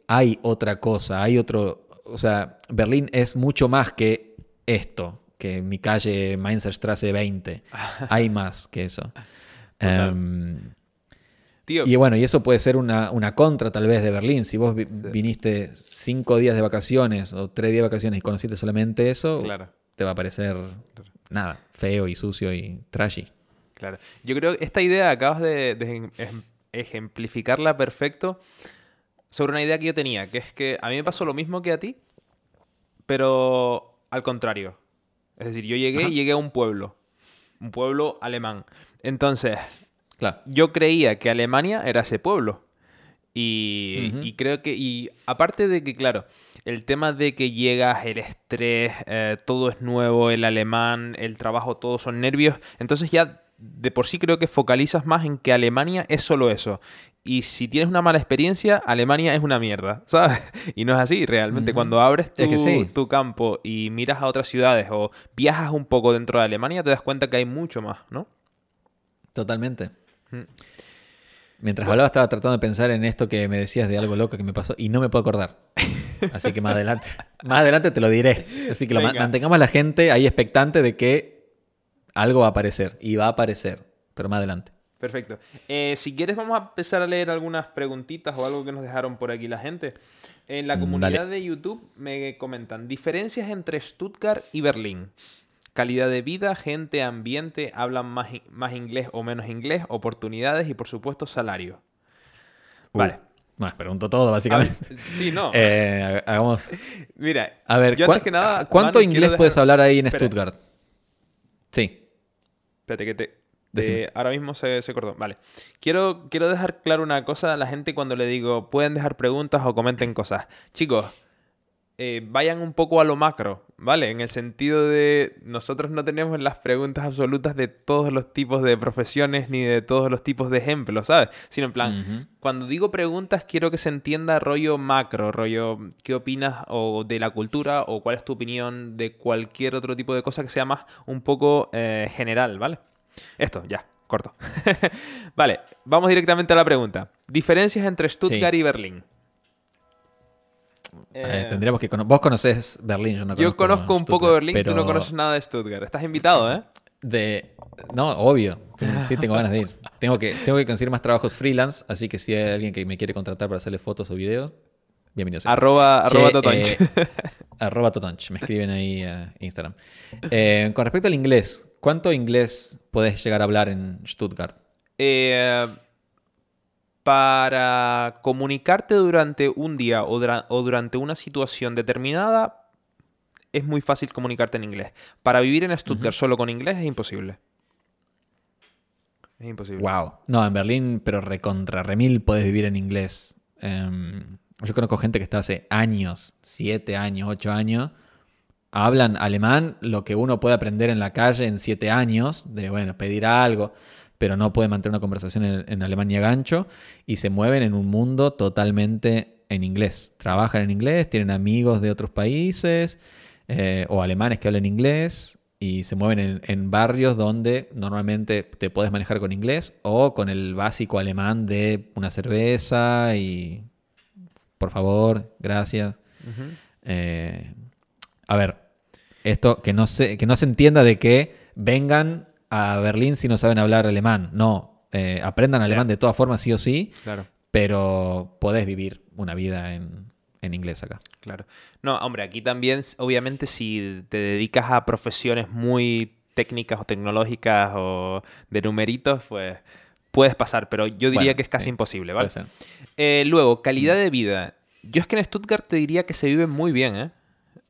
hay otra cosa, hay otro... O sea, Berlín es mucho más que esto, que mi calle Mainzer Strasse 20. Hay más que eso. Y bueno, y eso puede ser una contra tal vez de Berlín. Si vos viniste 5 días de vacaciones o 3 días de vacaciones y conociste solamente eso, claro, te va a parecer nada, feo y sucio y trashy. Claro. Yo creo que esta idea acabas de ejemplificarla perfecto sobre una idea que yo tenía, que es que a mí me pasó lo mismo que a ti, pero al contrario. Es decir, yo llegué y llegué a un pueblo alemán. Entonces... Claro. Yo creía que Alemania era ese pueblo. Y creo que... Y aparte de que, claro, el tema de que llegas, el estrés, todo es nuevo, el alemán, el trabajo, todos son nervios. Entonces ya de por sí creo que focalizas más en que Alemania es solo eso. Y si tienes una mala experiencia, Alemania es una mierda, ¿sabes? Y no es así realmente. Cuando abres tu campo y miras a otras ciudades o viajas un poco dentro de Alemania, te das cuenta que hay mucho más, ¿no? Totalmente. Mientras hablaba estaba tratando de pensar en esto que me decías de algo loco que me pasó y no me puedo acordar, así que más adelante te lo diré, así que mantengamos a la gente ahí expectante de que algo va a aparecer, pero más adelante. Perfecto. Si quieres vamos a empezar a leer algunas preguntitas o algo que nos dejaron por aquí la gente en la comunidad de YouTube. Me comentan diferencias entre Stuttgart y Berlín. Calidad de vida, gente, ambiente, hablan más inglés o menos inglés, oportunidades y, por supuesto, salario. Vale. Más pregunto todo, básicamente. Sí, no. Hagamos... Mira, a ver, yo antes que nada... ¿Cuánto inglés puedes hablar ahí en Stuttgart? Sí. Espérate que ahora mismo se cortó. Vale. Quiero dejar claro una cosa a la gente cuando le digo pueden dejar preguntas o comenten cosas. Chicos... vayan un poco a lo macro, ¿vale? En el sentido de nosotros no tenemos las preguntas absolutas de todos los tipos de profesiones ni de todos los tipos de ejemplos, ¿sabes? Sino en plan, cuando digo preguntas quiero que se entienda rollo macro, rollo qué opinas o de la cultura o cuál es tu opinión de cualquier otro tipo de cosa que sea más un poco general, ¿vale? Esto, ya, corto. Vale, vamos directamente a la pregunta. Diferencias entre Stuttgart y Berlín. Tendríamos que vos conocés Berlín, yo no conozco. Yo conozco un poco de Berlín, pero... tú no conoces nada de Stuttgart. Estás invitado, ¿eh? No, obvio. Sí, tengo ganas de ir. Tengo que conseguir más trabajos freelance, así que si hay alguien que me quiere contratar para hacerle fotos o videos, bienvenidos. Arroba Totonch. Arroba Totonch. Me escriben ahí a Instagram. Con respecto al inglés, ¿cuánto inglés podés llegar a hablar en Stuttgart? Para comunicarte durante un día o durante una situación determinada, es muy fácil comunicarte en inglés. Para vivir en Stuttgart solo con inglés es imposible. Es imposible. Wow. No, en Berlín, pero recontra remil podés vivir en inglés. Yo conozco gente que está hace años, 7 años, 8 años. Hablan alemán, lo que uno puede aprender en la calle en 7 años, de bueno, pedir algo, pero no pueden mantener una conversación en Alemania gancho, y se mueven en un mundo totalmente en inglés. Trabajan en inglés, tienen amigos de otros países o alemanes que hablan inglés y se mueven en barrios donde normalmente te puedes manejar con inglés o con el básico alemán de una cerveza y por favor, gracias. A ver, esto que no se entienda de que vengan a Berlín si no saben hablar alemán. No, aprendan alemán de todas formas, sí o sí, claro, pero podés vivir una vida en inglés acá. Claro. No, hombre, aquí también, obviamente, si te dedicas a profesiones muy técnicas o tecnológicas o de numeritos, pues puedes pasar, pero yo diría que es casi imposible, ¿vale? Puede ser. Luego, calidad de vida. Yo es que en Stuttgart te diría que se vive muy bien, ¿eh?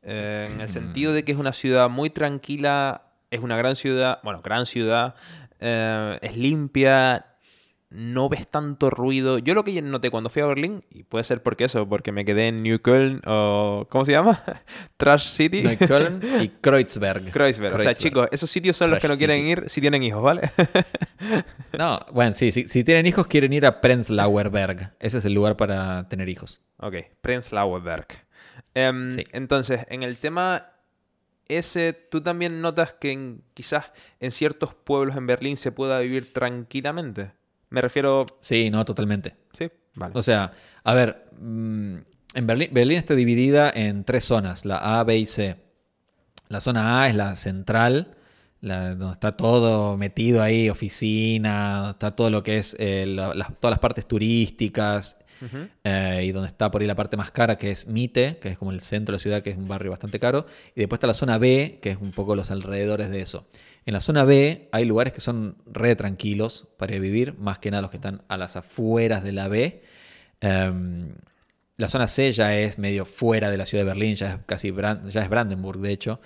En el sentido de que es una ciudad muy tranquila, es una gran ciudad, bueno, gran ciudad, es limpia, no ves tanto ruido. Yo lo que noté cuando fui a Berlín, y puede ser porque eso, porque me quedé en Neukölln o... ¿Cómo se llama? Trash City. Neukölln y Kreuzberg. O sea, chicos, esos sitios son los que no quieren ir si tienen hijos, ¿vale? No, bueno, sí. Si tienen hijos, quieren ir a Prenzlauer Berg. Ese es el lugar para tener hijos. Ok, Prenzlauer Berg. Sí. Entonces, en el tema... ese, ¿tú también notas que quizás en ciertos pueblos en Berlín se pueda vivir tranquilamente? Me refiero... Sí, no, totalmente. Sí, vale. O sea, a ver, en Berlín está dividida en tres zonas, la A, B y C. La zona A es la central, donde está todo metido ahí, oficina, está todo lo que es todas las partes turísticas... Uh-huh. Y donde está por ahí la parte más cara, que es Mitte, que es como el centro de la ciudad, que es un barrio bastante caro, y después está la zona B, que es un poco los alrededores de eso. En la zona B hay lugares que son re tranquilos para vivir, más que nada los que están a las afueras de la B. La zona C ya es medio fuera de la ciudad de Berlín, ya es casi ya es Brandenburg, de hecho.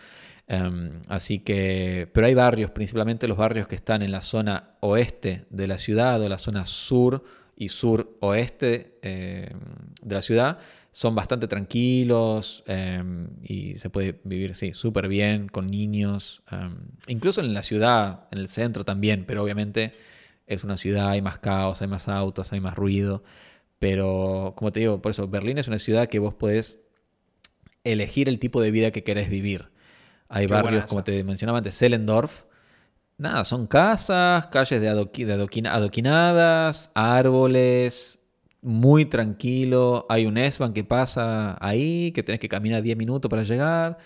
Así que, pero hay barrios, principalmente los barrios que están en la zona oeste de la ciudad o la zona sur y suroeste de la ciudad, son bastante tranquilos y se puede vivir, sí, súper bien con niños, incluso en la ciudad, en el centro también, pero obviamente es una ciudad, hay más caos, hay más autos, hay más ruido, pero como te digo, por eso Berlín es una ciudad que vos podés elegir el tipo de vida que querés vivir. Hay barrios, como te mencionaba antes, Zehlendorf. Nada, son casas, calles adoquinadas, árboles, muy tranquilo. Hay un S-Bahn que pasa ahí, que tenés que caminar 10 minutos para llegar.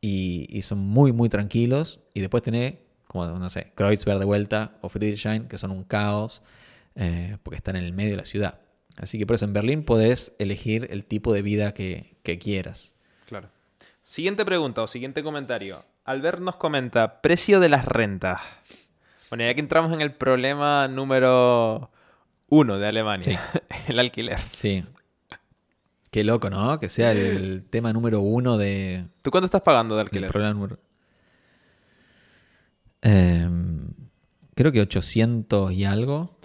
Y son muy, muy tranquilos. Y después tenés, como no sé, Kreuzberg de vuelta o Friedrichshain, que son un caos, porque están en el medio de la ciudad. Así que por eso en Berlín podés elegir el tipo de vida que quieras. Claro. Siguiente pregunta o siguiente comentario. Albert nos comenta, precio de las rentas. Bueno, ya que entramos en el problema número 1 de Alemania, sí. El alquiler. Sí. Qué loco, ¿no? Que sea el tema número 1 de... ¿Tú cuánto estás pagando de alquiler? El problema número... creo que 800 y algo.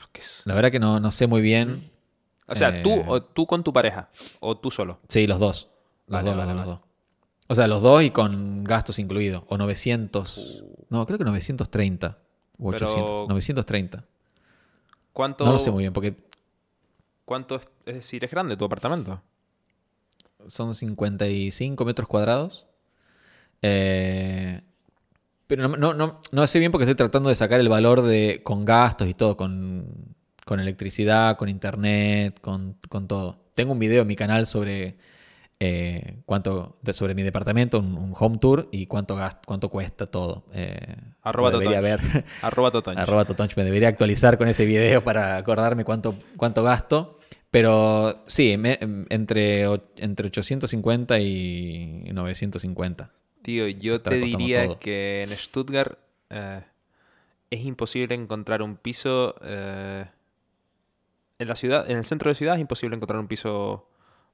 La verdad que no sé muy bien. O sea, tú con tu pareja o tú solo. Sí, los dos. Los dos. O sea, los dos y con gastos incluidos. O 900... No, creo que 930. O 800. Pero 930. ¿Cuánto? No lo sé muy bien porque... ¿Cuánto es decir? ¿Es grande tu apartamento? Son 55 metros cuadrados. Pero no sé bien porque estoy tratando de sacar el valor de con gastos y todo. Con electricidad, con internet, con todo. Tengo un video en mi canal sobre... sobre mi departamento, un home tour y cuánto cuesta todo. @Totonch. Me debería actualizar con ese video para acordarme cuánto gasto. Pero sí, entre 850 y 950. Tío, yo te diría todo. Que en Stuttgart es imposible encontrar un piso. En la ciudad, en el centro de la ciudad es imposible encontrar un piso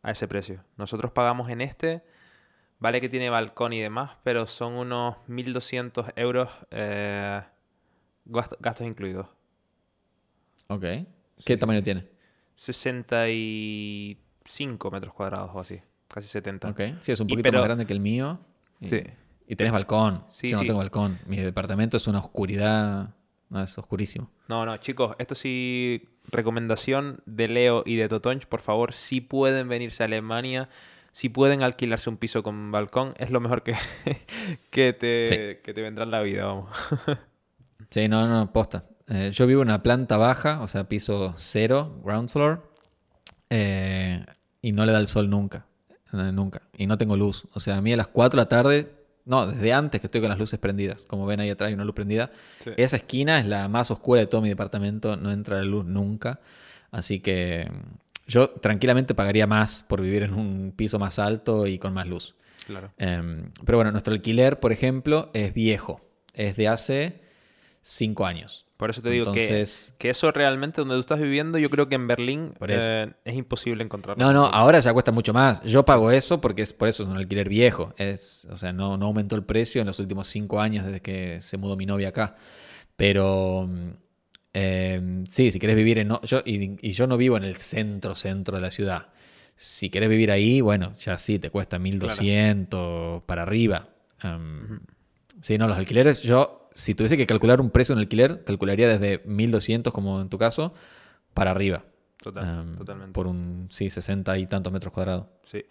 a ese precio. Nosotros pagamos en este, vale que tiene balcón y demás, pero son unos 1.200 euros gastos incluidos. Ok. ¿Qué tamaño tiene? 65 metros cuadrados o así, casi 70. Ok, sí, es un poquito más grande que el mío. Sí. Y tenés balcón. Sí, yo no tengo balcón. Mi departamento es una oscuridad... No, es oscurísimo. No, chicos, esto sí, recomendación de Leo y de Totonch, por favor, si pueden venirse a Alemania, si pueden alquilarse un piso con balcón, es lo mejor que te vendrá en la vida, vamos. Sí, no, posta. Yo vivo en una planta baja, o sea, piso 0, ground floor, y no le da el sol nunca, y no tengo luz. O sea, a mí a las 4 de la tarde... No, desde antes que estoy con las luces prendidas. Como ven ahí atrás hay una luz prendida. Sí. Esa esquina es la más oscura de todo mi departamento. No entra la luz nunca. Así que yo tranquilamente pagaría más por vivir en un piso más alto y con más luz. Claro. Pero bueno, nuestro alquiler, por ejemplo, es viejo. Es de hace 5 años. Por eso te digo. Entonces, que eso realmente donde tú estás viviendo, yo creo que en Berlín es imposible encontrarlo. No, ahora ya cuesta mucho más. Yo pago eso porque es por eso es un alquiler viejo. No aumentó el precio en los últimos 5 años desde que se mudó mi novia acá. Pero sí, si querés vivir en... yo no vivo en el centro de la ciudad. Si querés vivir ahí, bueno, ya sí, te cuesta 1.200 para arriba. Sí, no, los alquileres... Si tuviese que calcular un precio en alquiler, calcularía desde 1.200, como en tu caso, para arriba. Totalmente. Por 60 y tantos metros cuadrados. Sí.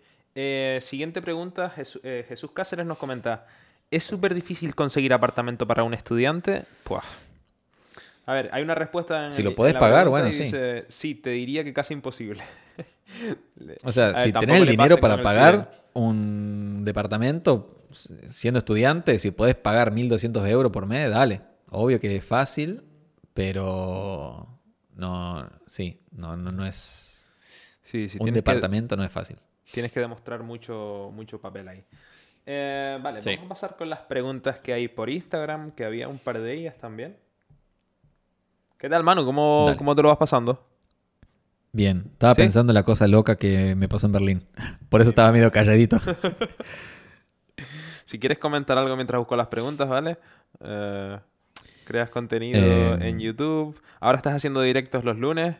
Siguiente pregunta. Jesús Cáceres nos comenta. ¿Es súper difícil conseguir apartamento para un estudiante? Puah. A ver, hay una respuesta en... Si lo podés pagar, bueno, dice, sí. Sí, te diría que casi imposible. O sea, si tenés el dinero para pagar un departamento... Siendo estudiante, si podés pagar 1.200 euros por mes, dale. Obvio que es fácil, pero no es... Sí, un departamento no es fácil. Tienes que demostrar mucho papel ahí. Vale, sí. Vamos a pasar con las preguntas que hay por Instagram, que había un par de ellas también. ¿Qué tal, Manu? ¿Cómo te lo vas pasando? Bien, estaba pensando en la cosa loca que me pasó en Berlín. Por eso estaba medio calladito. Si quieres comentar algo mientras busco las preguntas, ¿vale? Creas contenido en YouTube. Ahora estás haciendo directos los lunes.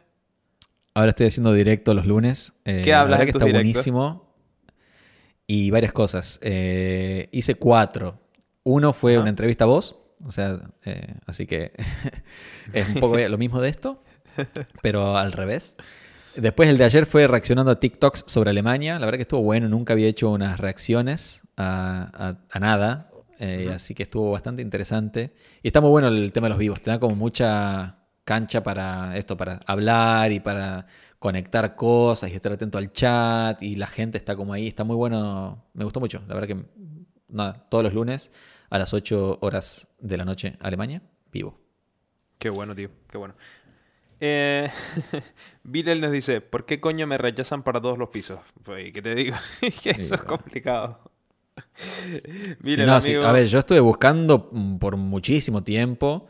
Ahora estoy haciendo directos los lunes. ¿Qué hablas de tus directos? Está buenísimo. Y varias cosas. Hice 4. Uno fue una entrevista a vos. O sea, así que es un poco lo mismo de esto, pero al revés. Después el de ayer fue reaccionando a TikToks sobre Alemania. La verdad que estuvo bueno. Nunca había hecho unas reacciones a nada. Así que estuvo bastante interesante. Y está muy bueno el tema de los vivos. Te da como mucha cancha para esto, para hablar y para conectar cosas y estar atento al chat. Y la gente está como ahí. Está muy bueno. Me gustó mucho. La verdad que todos los lunes a las 8 horas de la noche Alemania, vivo. Qué bueno, tío. Qué bueno. Videl nos dice, ¿por qué coño me rechazan para todos los pisos? Pues, ¿qué te digo? Que eso es complicado. Videl, amigo. A ver, yo estuve buscando por muchísimo tiempo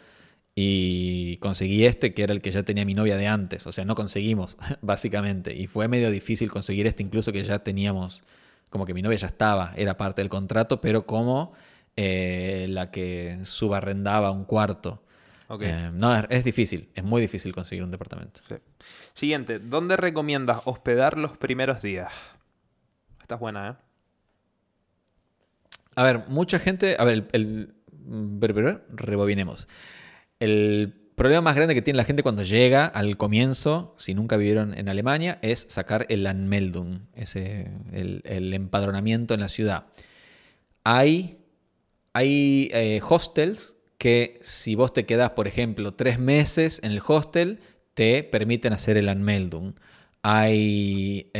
y conseguí que era el que ya tenía mi novia de antes. O sea, no conseguimos, básicamente. Y fue medio difícil conseguir incluso que ya teníamos, como que mi novia ya estaba, era parte del contrato, pero como la que subarrendaba un cuarto. Okay. Es difícil, es muy difícil conseguir un departamento. Sí. Siguiente, ¿dónde recomiendas hospedar los primeros días? Esta es buena, A ver, mucha gente... A ver, rebobinemos. El problema más grande que tiene la gente cuando llega al comienzo, si nunca vivieron en Alemania, es sacar el Anmeldung, el empadronamiento en la ciudad. Hay hostels que si vos te quedás, por ejemplo, 3 meses en el hostel, te permiten hacer el Anmeldung. Hay,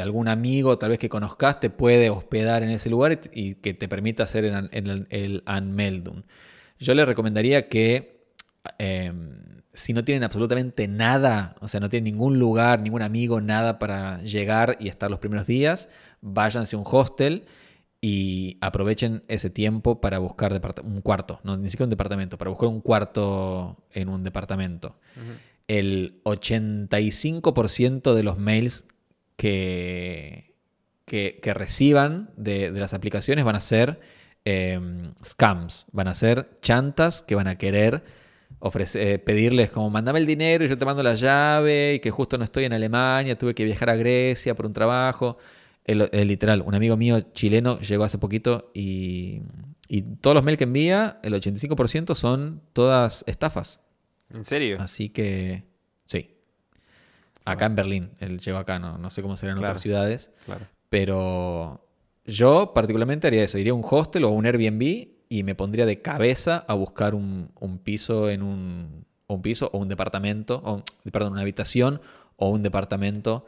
algún amigo tal vez que conozcas te puede hospedar en ese lugar y que te permita hacer el Anmeldung. Yo le recomendaría que si no tienen absolutamente nada, o sea, no tienen ningún lugar, ningún amigo, nada para llegar y estar los primeros días, váyanse a un hostel y aprovechen ese tiempo para buscar un cuarto, no, ni siquiera un departamento, para buscar un cuarto en un departamento. Uh-huh. El 85% de los mails que reciban de las aplicaciones van a ser scams, van a ser chantas que van a querer pedirles como mándame el dinero y yo te mando la llave y que justo no estoy en Alemania, tuve que viajar a Grecia por un trabajo... literal, un amigo mío chileno llegó hace poquito y todos los mails que envía, el 85% son todas estafas. ¿En serio? Así que, sí. Acá en Berlín, él llegó acá, no sé cómo será en otras ciudades. Claro. Pero yo particularmente haría eso, iría a un hostel o a un Airbnb y me pondría de cabeza a buscar un piso en un piso o un departamento, una habitación o un departamento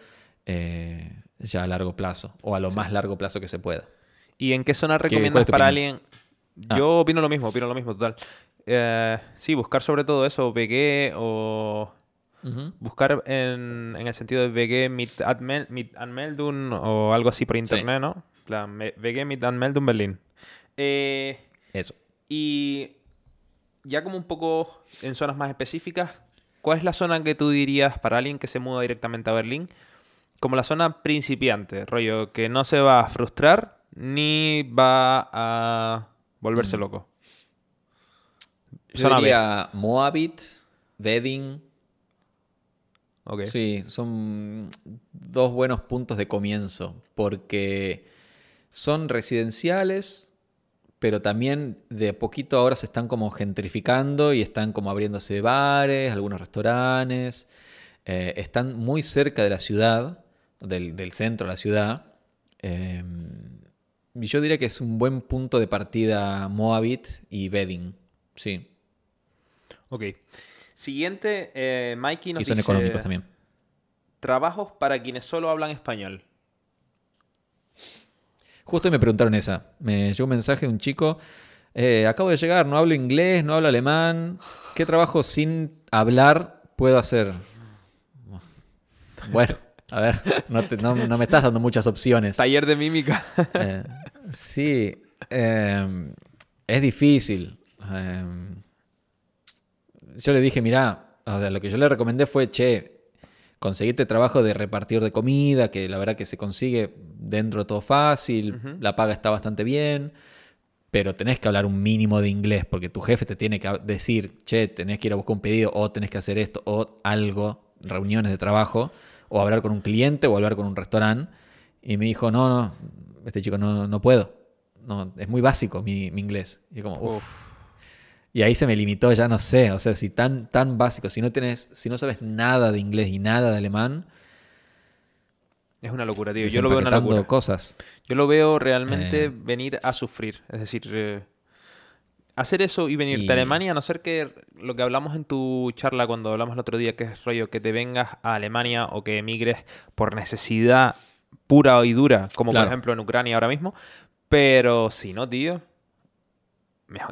ya a largo plazo o a lo más largo plazo que se pueda. ¿Y en qué zona recomiendas para alguien? Yo opino lo mismo, total. Sí, buscar sobre todo eso, VG o... Uh-huh. Buscar en el sentido de VG mit Anmeldung o algo así por internet, sí. ¿No? VG mit Anmeldung Berlín. Eso. Y ya como un poco en zonas más específicas, ¿cuál es la zona que tú dirías para alguien que se muda directamente a Berlín como la zona principiante, rollo, que no se va a frustrar ni va a volverse loco? Yo diría Moabit, Wedding. Okay. Sí, son dos buenos puntos de comienzo porque son residenciales, pero también de poquito ahora se están como gentrificando y están como abriéndose bares, algunos restaurantes. Están muy cerca de la ciudad, del centro de la ciudad. Y yo diría que es un buen punto de partida Moabit y Wedding. Sí. Ok. Siguiente, Mikey nos dice... Y son económicos también. Trabajos para quienes solo hablan español. Justo me preguntaron esa. Me llegó un mensaje de un chico. Acabo de llegar, no hablo inglés, no hablo alemán. ¿Qué trabajo sin hablar puedo hacer? Bueno, a ver, no me estás dando muchas opciones. Taller de mímica. Sí. Es difícil. Yo le dije, mirá, o sea, lo que yo le recomendé fue, conseguirte trabajo de repartidor de comida, que la verdad que se consigue dentro de todo fácil, uh-huh. La paga está bastante bien, pero tenés que hablar un mínimo de inglés porque tu jefe te tiene que decir, tenés que ir a buscar un pedido o tenés que hacer esto o algo, reuniones de trabajo, o hablar con un cliente o hablar con un restaurante. Y me dijo, no, este chico no puedo. No, es muy básico mi inglés. Y como, Y ahí se me limitó, ya no sé. O sea, si tan básico, si no sabes nada de inglés y nada de alemán. Es una locura, tío. Yo lo veo una locura. Cosas. Yo lo veo realmente venir a sufrir. Es decir, hacer eso y venirte a Alemania, a no ser que lo que hablamos en tu charla cuando hablamos el otro día, que es rollo que te vengas a Alemania o que emigres por necesidad pura y dura, como claro. Por ejemplo en Ucrania ahora mismo. Pero si no, tío.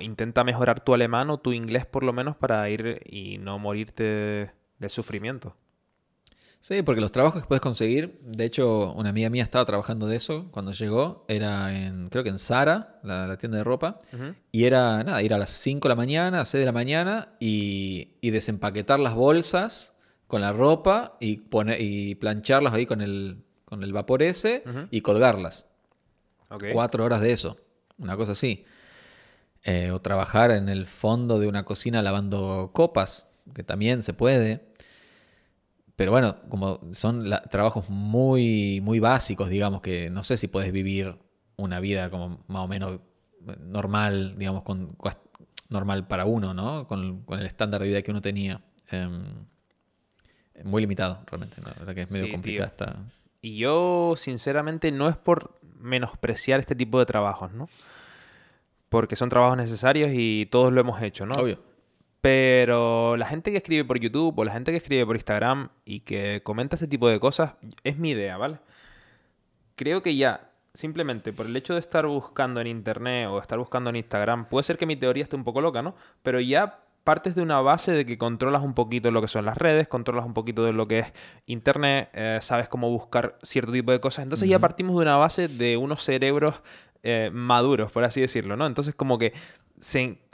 Intenta mejorar tu alemán o tu inglés por lo menos para ir y no morirte de sufrimiento. Sí, porque los trabajos que puedes conseguir... De hecho, una amiga mía estaba trabajando de eso cuando llegó. Era creo que en Zara, la tienda de ropa. Uh-huh. Y era ir a las 5 de la mañana, a 6 de la mañana y desempaquetar las bolsas con la ropa y plancharlas ahí con el vapor ese, uh-huh. Y colgarlas. Okay. 4 horas de eso. Una cosa así. O trabajar en el fondo de una cocina lavando copas, que también se puede. Pero bueno, como son trabajos muy, muy básicos, digamos, que no sé si puedes vivir una vida como más o menos normal, digamos, normal para uno, ¿no? Con el estándar de vida que uno tenía. Muy limitado, realmente. La verdad que es medio complicado. Y yo, sinceramente, no es por menospreciar este tipo de trabajos, ¿no? Porque son trabajos necesarios y todos lo hemos hecho, ¿no? Obvio. Pero la gente que escribe por YouTube o la gente que escribe por Instagram y que comenta este tipo de cosas, es mi idea, ¿vale? Creo que ya, simplemente por el hecho de estar buscando en internet o estar buscando en Instagram, puede ser que mi teoría esté un poco loca, ¿no? Pero ya partes de una base de que controlas un poquito lo que son las redes, controlas un poquito de lo que es internet, sabes cómo buscar cierto tipo de cosas. Entonces, uh-huh. Ya partimos de una base de unos cerebros... maduros, por así decirlo, ¿no? Entonces como que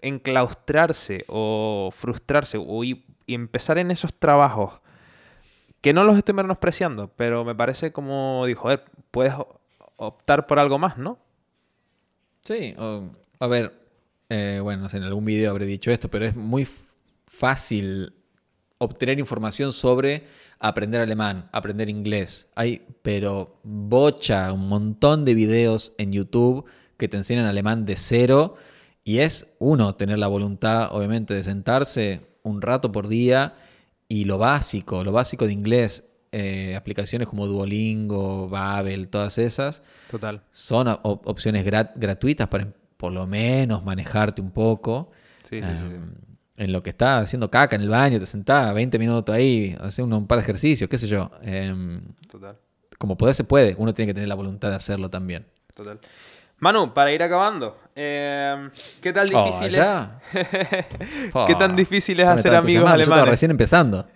enclaustrarse o frustrarse y empezar en esos trabajos que no los estoy menospreciando, pero me parece como dijo, puedes optar por algo más, ¿no? Sí, a ver, bueno, en algún video habré dicho esto, pero es muy fácil obtener información sobre aprender alemán, aprender inglés. Hay, pero bocha, un montón de videos en YouTube que te enseñan alemán de cero. Y es, uno, tener la voluntad, obviamente, de sentarse un rato por día. Y lo básico de inglés, aplicaciones como Duolingo, Babel, todas esas. Total. Son opciones gratuitas para por lo menos manejarte un poco. Sí. En lo que está haciendo caca en el baño, te sentás 20 minutos ahí, haces un par de ejercicios, qué sé yo. Total. Como poder se puede, uno tiene que tener la voluntad de hacerlo también. Total. Manu, para ir acabando, ¿qué tan difícil es? ¿Qué tan difícil es hacer amigos alemanes? Recién empezando.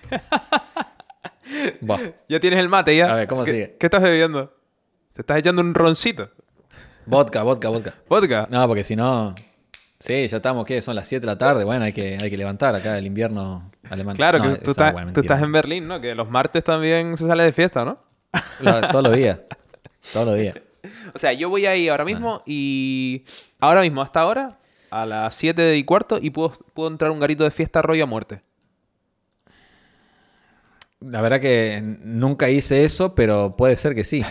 Ya tienes el mate ya. A ver, ¿cómo sigue? ¿Qué estás bebiendo? Te estás echando un roncito. Vodka. No, porque si no... Sí, ya estamos, ¿qué? Son las 7 de la tarde. Bueno, hay que levantar acá el invierno alemán. Claro, no, que tú estás en Berlín, ¿no? Que los martes también se sale de fiesta, ¿no? Todos los días. Todos los días. O sea, yo voy ahí ahora mismo y... Ahora mismo, hasta ahora, a las 7:15 y puedo entrar a un garito de fiesta rollo a muerte. La verdad que nunca hice eso, pero puede ser que sí.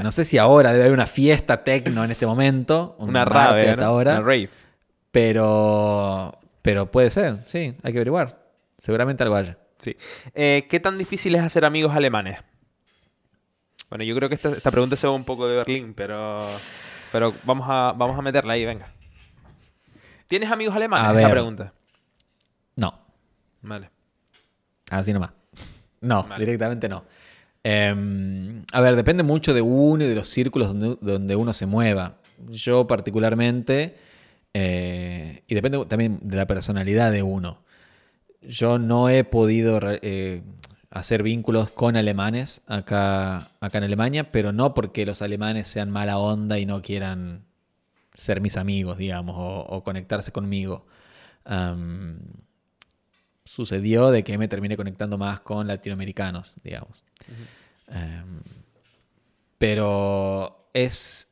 No sé si ahora debe haber una fiesta techno en este momento. Una rave, hasta ahora, una rave. Pero puede ser, sí. Hay que averiguar. Seguramente algo haya. Sí. ¿Qué tan difícil es hacer amigos alemanes? Bueno, yo creo que esta pregunta se va un poco de Berlín, pero vamos a meterla ahí, venga. ¿Tienes amigos alemanes? Es la pregunta. No. Vale. Así nomás. No, vale. Directamente no. A ver, depende mucho de uno y de los círculos donde uno se mueva. Yo particularmente, y depende también de la personalidad de uno. Yo no he podido hacer vínculos con alemanes acá en Alemania, pero no porque los alemanes sean mala onda y no quieran ser mis amigos, digamos, o conectarse conmigo. Sucedió de que me terminé conectando más con latinoamericanos, digamos. Uh-huh. Pero es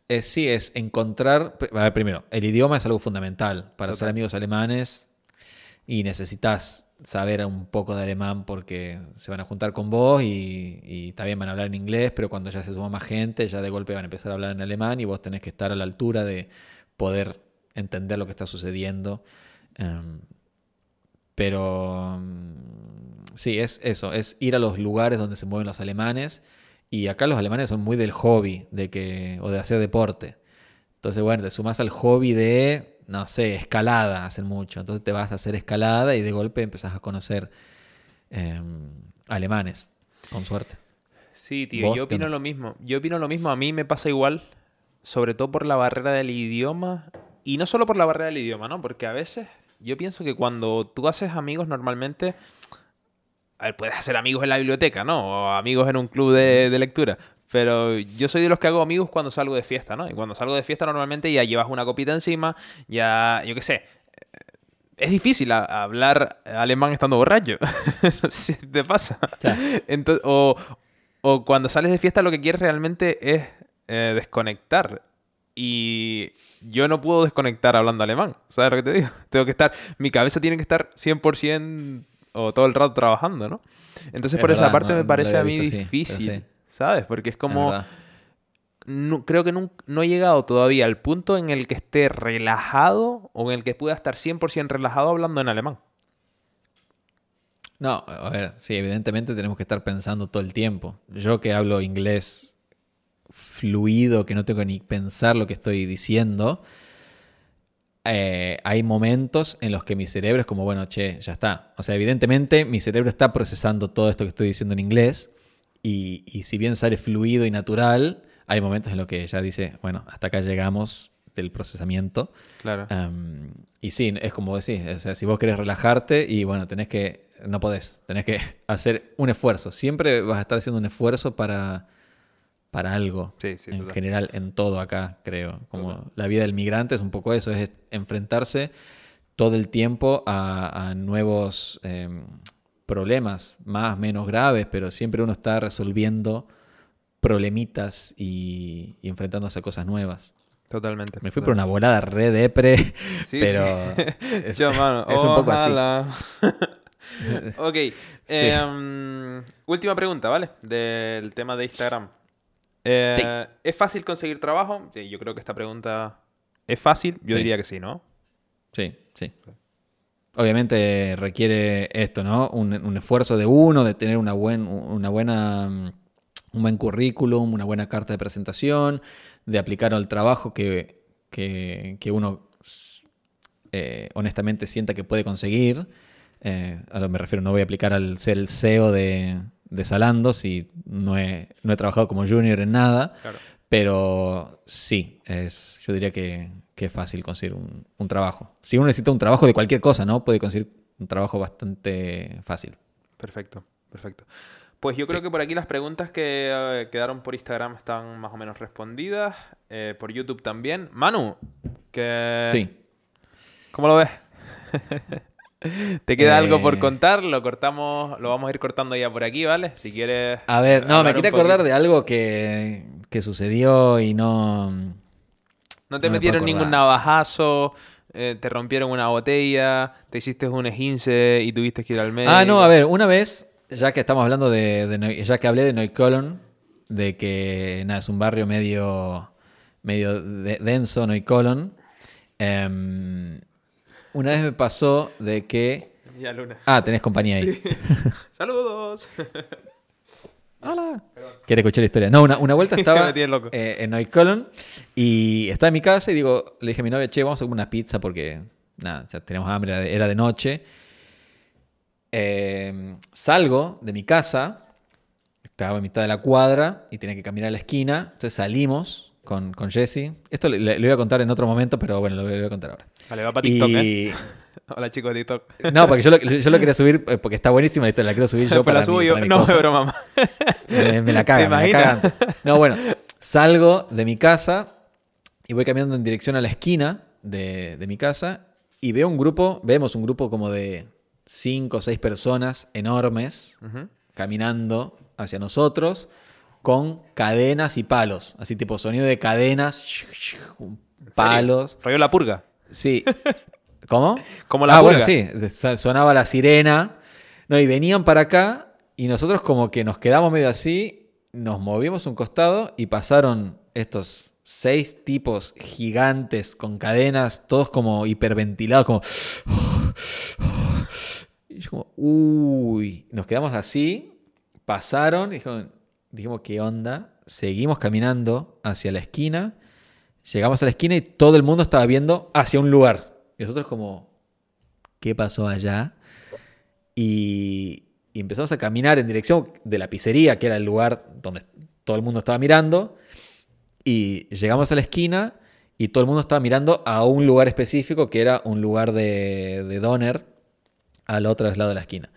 encontrar... A ver, primero, el idioma es algo fundamental para ser amigos alemanes y necesitas saber un poco de alemán porque se van a juntar con vos y también van a hablar en inglés, pero cuando ya se suma más gente, ya de golpe van a empezar a hablar en alemán y vos tenés que estar a la altura de poder entender lo que está sucediendo. Pero sí, es eso, es ir a los lugares donde se mueven los alemanes. Y acá los alemanes son muy del hobby o de hacer deporte. Entonces, bueno, te sumás al hobby de, no sé, escalada, hacen mucho. Entonces te vas a hacer escalada y de golpe empezás a conocer alemanes, con suerte. Sí, tío, yo opino lo mismo. Yo opino lo mismo, a mí me pasa igual, sobre todo por la barrera del idioma. Y no solo por la barrera del idioma, ¿no? Porque a veces... Yo pienso que cuando tú haces amigos normalmente... A ver, puedes hacer amigos en la biblioteca, ¿no? O amigos en un club de lectura. Pero yo soy de los que hago amigos cuando salgo de fiesta, ¿no? Y cuando salgo de fiesta normalmente ya llevas una copita encima, ya... Yo qué sé. Es difícil hablar alemán estando borracho. No sé si te pasa. Claro. Entonces, o cuando sales de fiesta lo que quieres realmente es desconectar. Y yo no puedo desconectar hablando alemán, ¿sabes lo que te digo? Tengo que estar, mi cabeza tiene que estar 100% o todo el rato trabajando, ¿no? Entonces es por verdad, esa parte me parece a mí difícil, sí. ¿Sabes? Porque es como, creo que no he llegado todavía al punto en el que esté relajado o en el que pueda estar 100% relajado hablando en alemán. No, a ver, sí, evidentemente tenemos que estar pensando todo el tiempo. Yo que hablo inglés... fluido, que no tengo ni pensar lo que estoy diciendo, hay momentos en los que mi cerebro es como, bueno, che, ya está. O sea, evidentemente mi cerebro está procesando todo esto que estoy diciendo en inglés y si bien sale fluido y natural, hay momentos en los que ya dice, bueno, hasta acá llegamos del procesamiento. Claro. Y sí, es como decís, o sea, si vos querés relajarte y bueno, tenés que hacer un esfuerzo. Siempre vas a estar haciendo un esfuerzo para algo, sí, en total. General, en todo acá, creo. Como total. La vida del migrante es un poco eso, es enfrentarse todo el tiempo a nuevos problemas, más, menos graves, pero siempre uno está resolviendo problemitas y enfrentándose a cosas nuevas. Totalmente. Me fui por una volada re depre, sí, pero sí. Es un poco así. Ok, sí. Última pregunta, ¿vale? Del tema de Instagram. Sí. ¿Es fácil conseguir trabajo? Sí, yo creo que esta pregunta es fácil. Yo diría que sí, ¿no? Sí. Obviamente requiere esto, ¿no? Un esfuerzo de uno, de tener un buen currículum, una buena carta de presentación, de aplicar al trabajo que uno honestamente sienta que puede conseguir. A lo que me refiero, no voy a aplicar al ser el CEO de Zalando, si no he trabajado como junior en nada, claro. Pero sí, yo diría que es fácil conseguir un trabajo. Si uno necesita un trabajo de cualquier cosa, ¿no? Puede conseguir un trabajo bastante fácil. Perfecto. Pues yo creo que por aquí las preguntas que quedaron por Instagram están más o menos respondidas, por YouTube también. Manu, que... Sí. ¿Cómo lo ves? ¿Te queda algo por contar? Lo cortamos, lo vamos a ir cortando ya por aquí, ¿vale? Si quieres... A ver, no, me quiero acordar de algo que sucedió y no... No te metieron ningún navajazo, te rompieron una botella, te hiciste un esguince y tuviste que ir al médico. Ah, no, a ver, una vez, ya que estamos hablando de ya que hablé de Neukölln, de que nada, es un barrio medio denso, Neukölln. Una vez me pasó de que... Ya, Luna. Ah, tenés compañía ahí. Sí. ¡Saludos! ¡Hola! ¿Quieres escuchar la historia? No, una vuelta estaba en Neukölln y estaba en mi casa y digo, le dije a mi novia, che, vamos a comer una pizza porque nada, ya tenemos hambre, era de noche. Salgo de mi casa, estaba en mitad de la cuadra y tenía que caminar a la esquina, entonces salimos... Con Jesse. Esto lo voy a contar en otro momento, pero bueno, lo voy a contar ahora. Vale, va para TikTok, Hola, chicos de TikTok. No, porque yo lo quería subir, porque está buenísima la historia, la quiero subir yo para la subo yo, no, es broma. Me la cagan, me la cagan. No, bueno, salgo de mi casa y voy caminando en dirección a la esquina de mi casa y veo vemos un grupo como de 5 o 6 personas enormes caminando hacia nosotros, con cadenas y palos. Así tipo sonido de cadenas, palos. ¿Rollo La Purga? Sí. ¿Cómo? Como La Purga. Bueno, sí. Sonaba la sirena. No, y venían para acá y nosotros como que nos quedamos medio así, nos movimos un costado y pasaron estos 6 tipos gigantes con cadenas, todos como hiperventilados, como... Y yo como, uy. Nos quedamos así, pasaron y dijimos, ¿qué onda? Seguimos caminando hacia la esquina. Llegamos a la esquina y todo el mundo estaba viendo hacia un lugar. Y nosotros como, ¿qué pasó allá? Y empezamos a caminar en dirección de la pizzería, que era el lugar donde todo el mundo estaba mirando. Y llegamos a la esquina y todo el mundo estaba mirando a un lugar específico, que era un lugar de doner al otro lado de la esquina.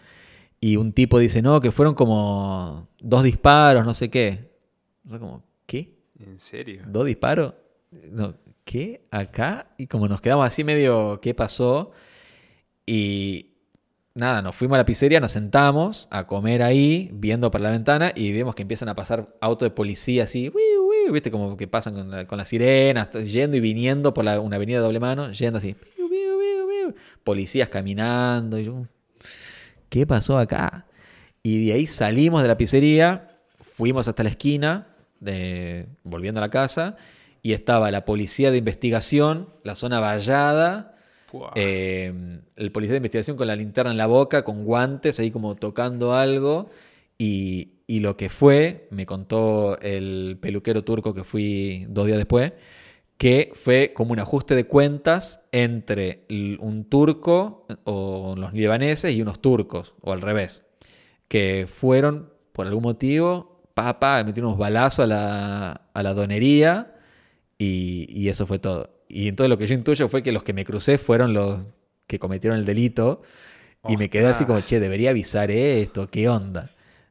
Y un tipo dice, no, que fueron como 2 disparos, no sé qué. Yo como, ¿qué? ¿En serio? ¿2 disparos? No, ¿qué? ¿Acá? Y como nos quedamos así medio, ¿qué pasó? Y nada, nos fuimos a la pizzería, nos sentamos a comer ahí, viendo para la ventana, y vemos que empiezan a pasar autos de policía así, ¿viste? Como que pasan con las sirenas, yendo y viniendo por una avenida de doble mano, yendo así, policías caminando, y yo... ¿Qué pasó acá? Y de ahí salimos de la pizzería, fuimos hasta la esquina, volviendo a la casa, y estaba la policía de investigación, la zona vallada, wow. El policía de investigación con la linterna en la boca, con guantes, ahí como tocando algo, y lo que fue, me contó el peluquero turco que fui 2 días después, que fue como un ajuste de cuentas entre un turco o los libaneses y unos turcos, o al revés, que fueron, por algún motivo, metieron unos balazos a la donería y eso fue todo. Y entonces lo que yo intuyo fue que los que me crucé fueron los que cometieron el delito y me quedé así como, che, debería avisar esto, ¿qué onda?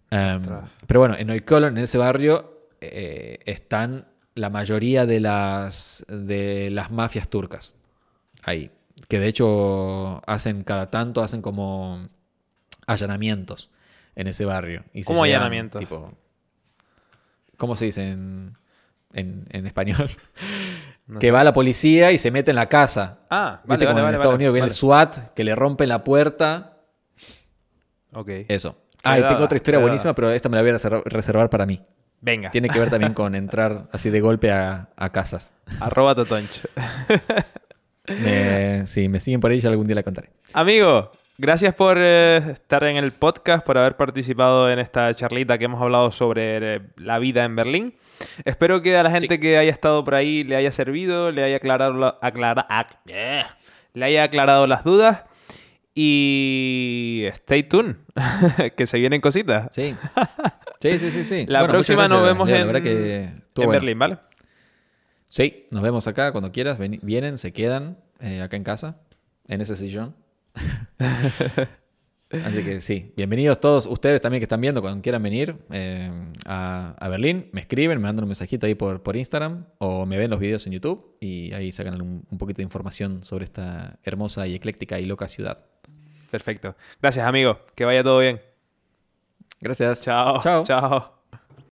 Pero bueno, en Neukölln, en ese barrio, están... la mayoría de las mafias turcas ahí, que de hecho hacen como allanamientos en ese barrio. Y ¿cómo allanamientos? ¿Cómo se dice en español? No. Que va la policía y se mete en la casa. Ah, vale, vale, en Estados Unidos viene el SWAT, que le rompen la puerta. Ok. Eso. Y tengo otra historia buenísima, pero esta me la voy a reservar para mí. Venga. Tiene que ver también con entrar así de golpe a casas. @Totonch. Sí, me siguen por ahí, ya algún día la contaré. Amigo, gracias por estar en el podcast, por haber participado en esta charlita que hemos hablado sobre la vida en Berlín. Espero que a la gente que haya estado por ahí le haya servido, le haya aclarado las dudas. Y stay tuned, que se vienen cositas. Sí. Sí. La próxima nos vemos en Berlín, ¿vale? Sí, nos vemos acá cuando quieras. Vienen, se quedan acá en casa, en ese sillón. Así que sí, bienvenidos todos ustedes también que están viendo, cuando quieran venir a Berlín, me escriben, me mandan un mensajito ahí por Instagram o me ven los videos en YouTube y ahí sacan un poquito de información sobre esta hermosa y ecléctica y loca ciudad. Perfecto. Gracias, amigo. Que vaya todo bien. Gracias. Chao. Chao. Chao.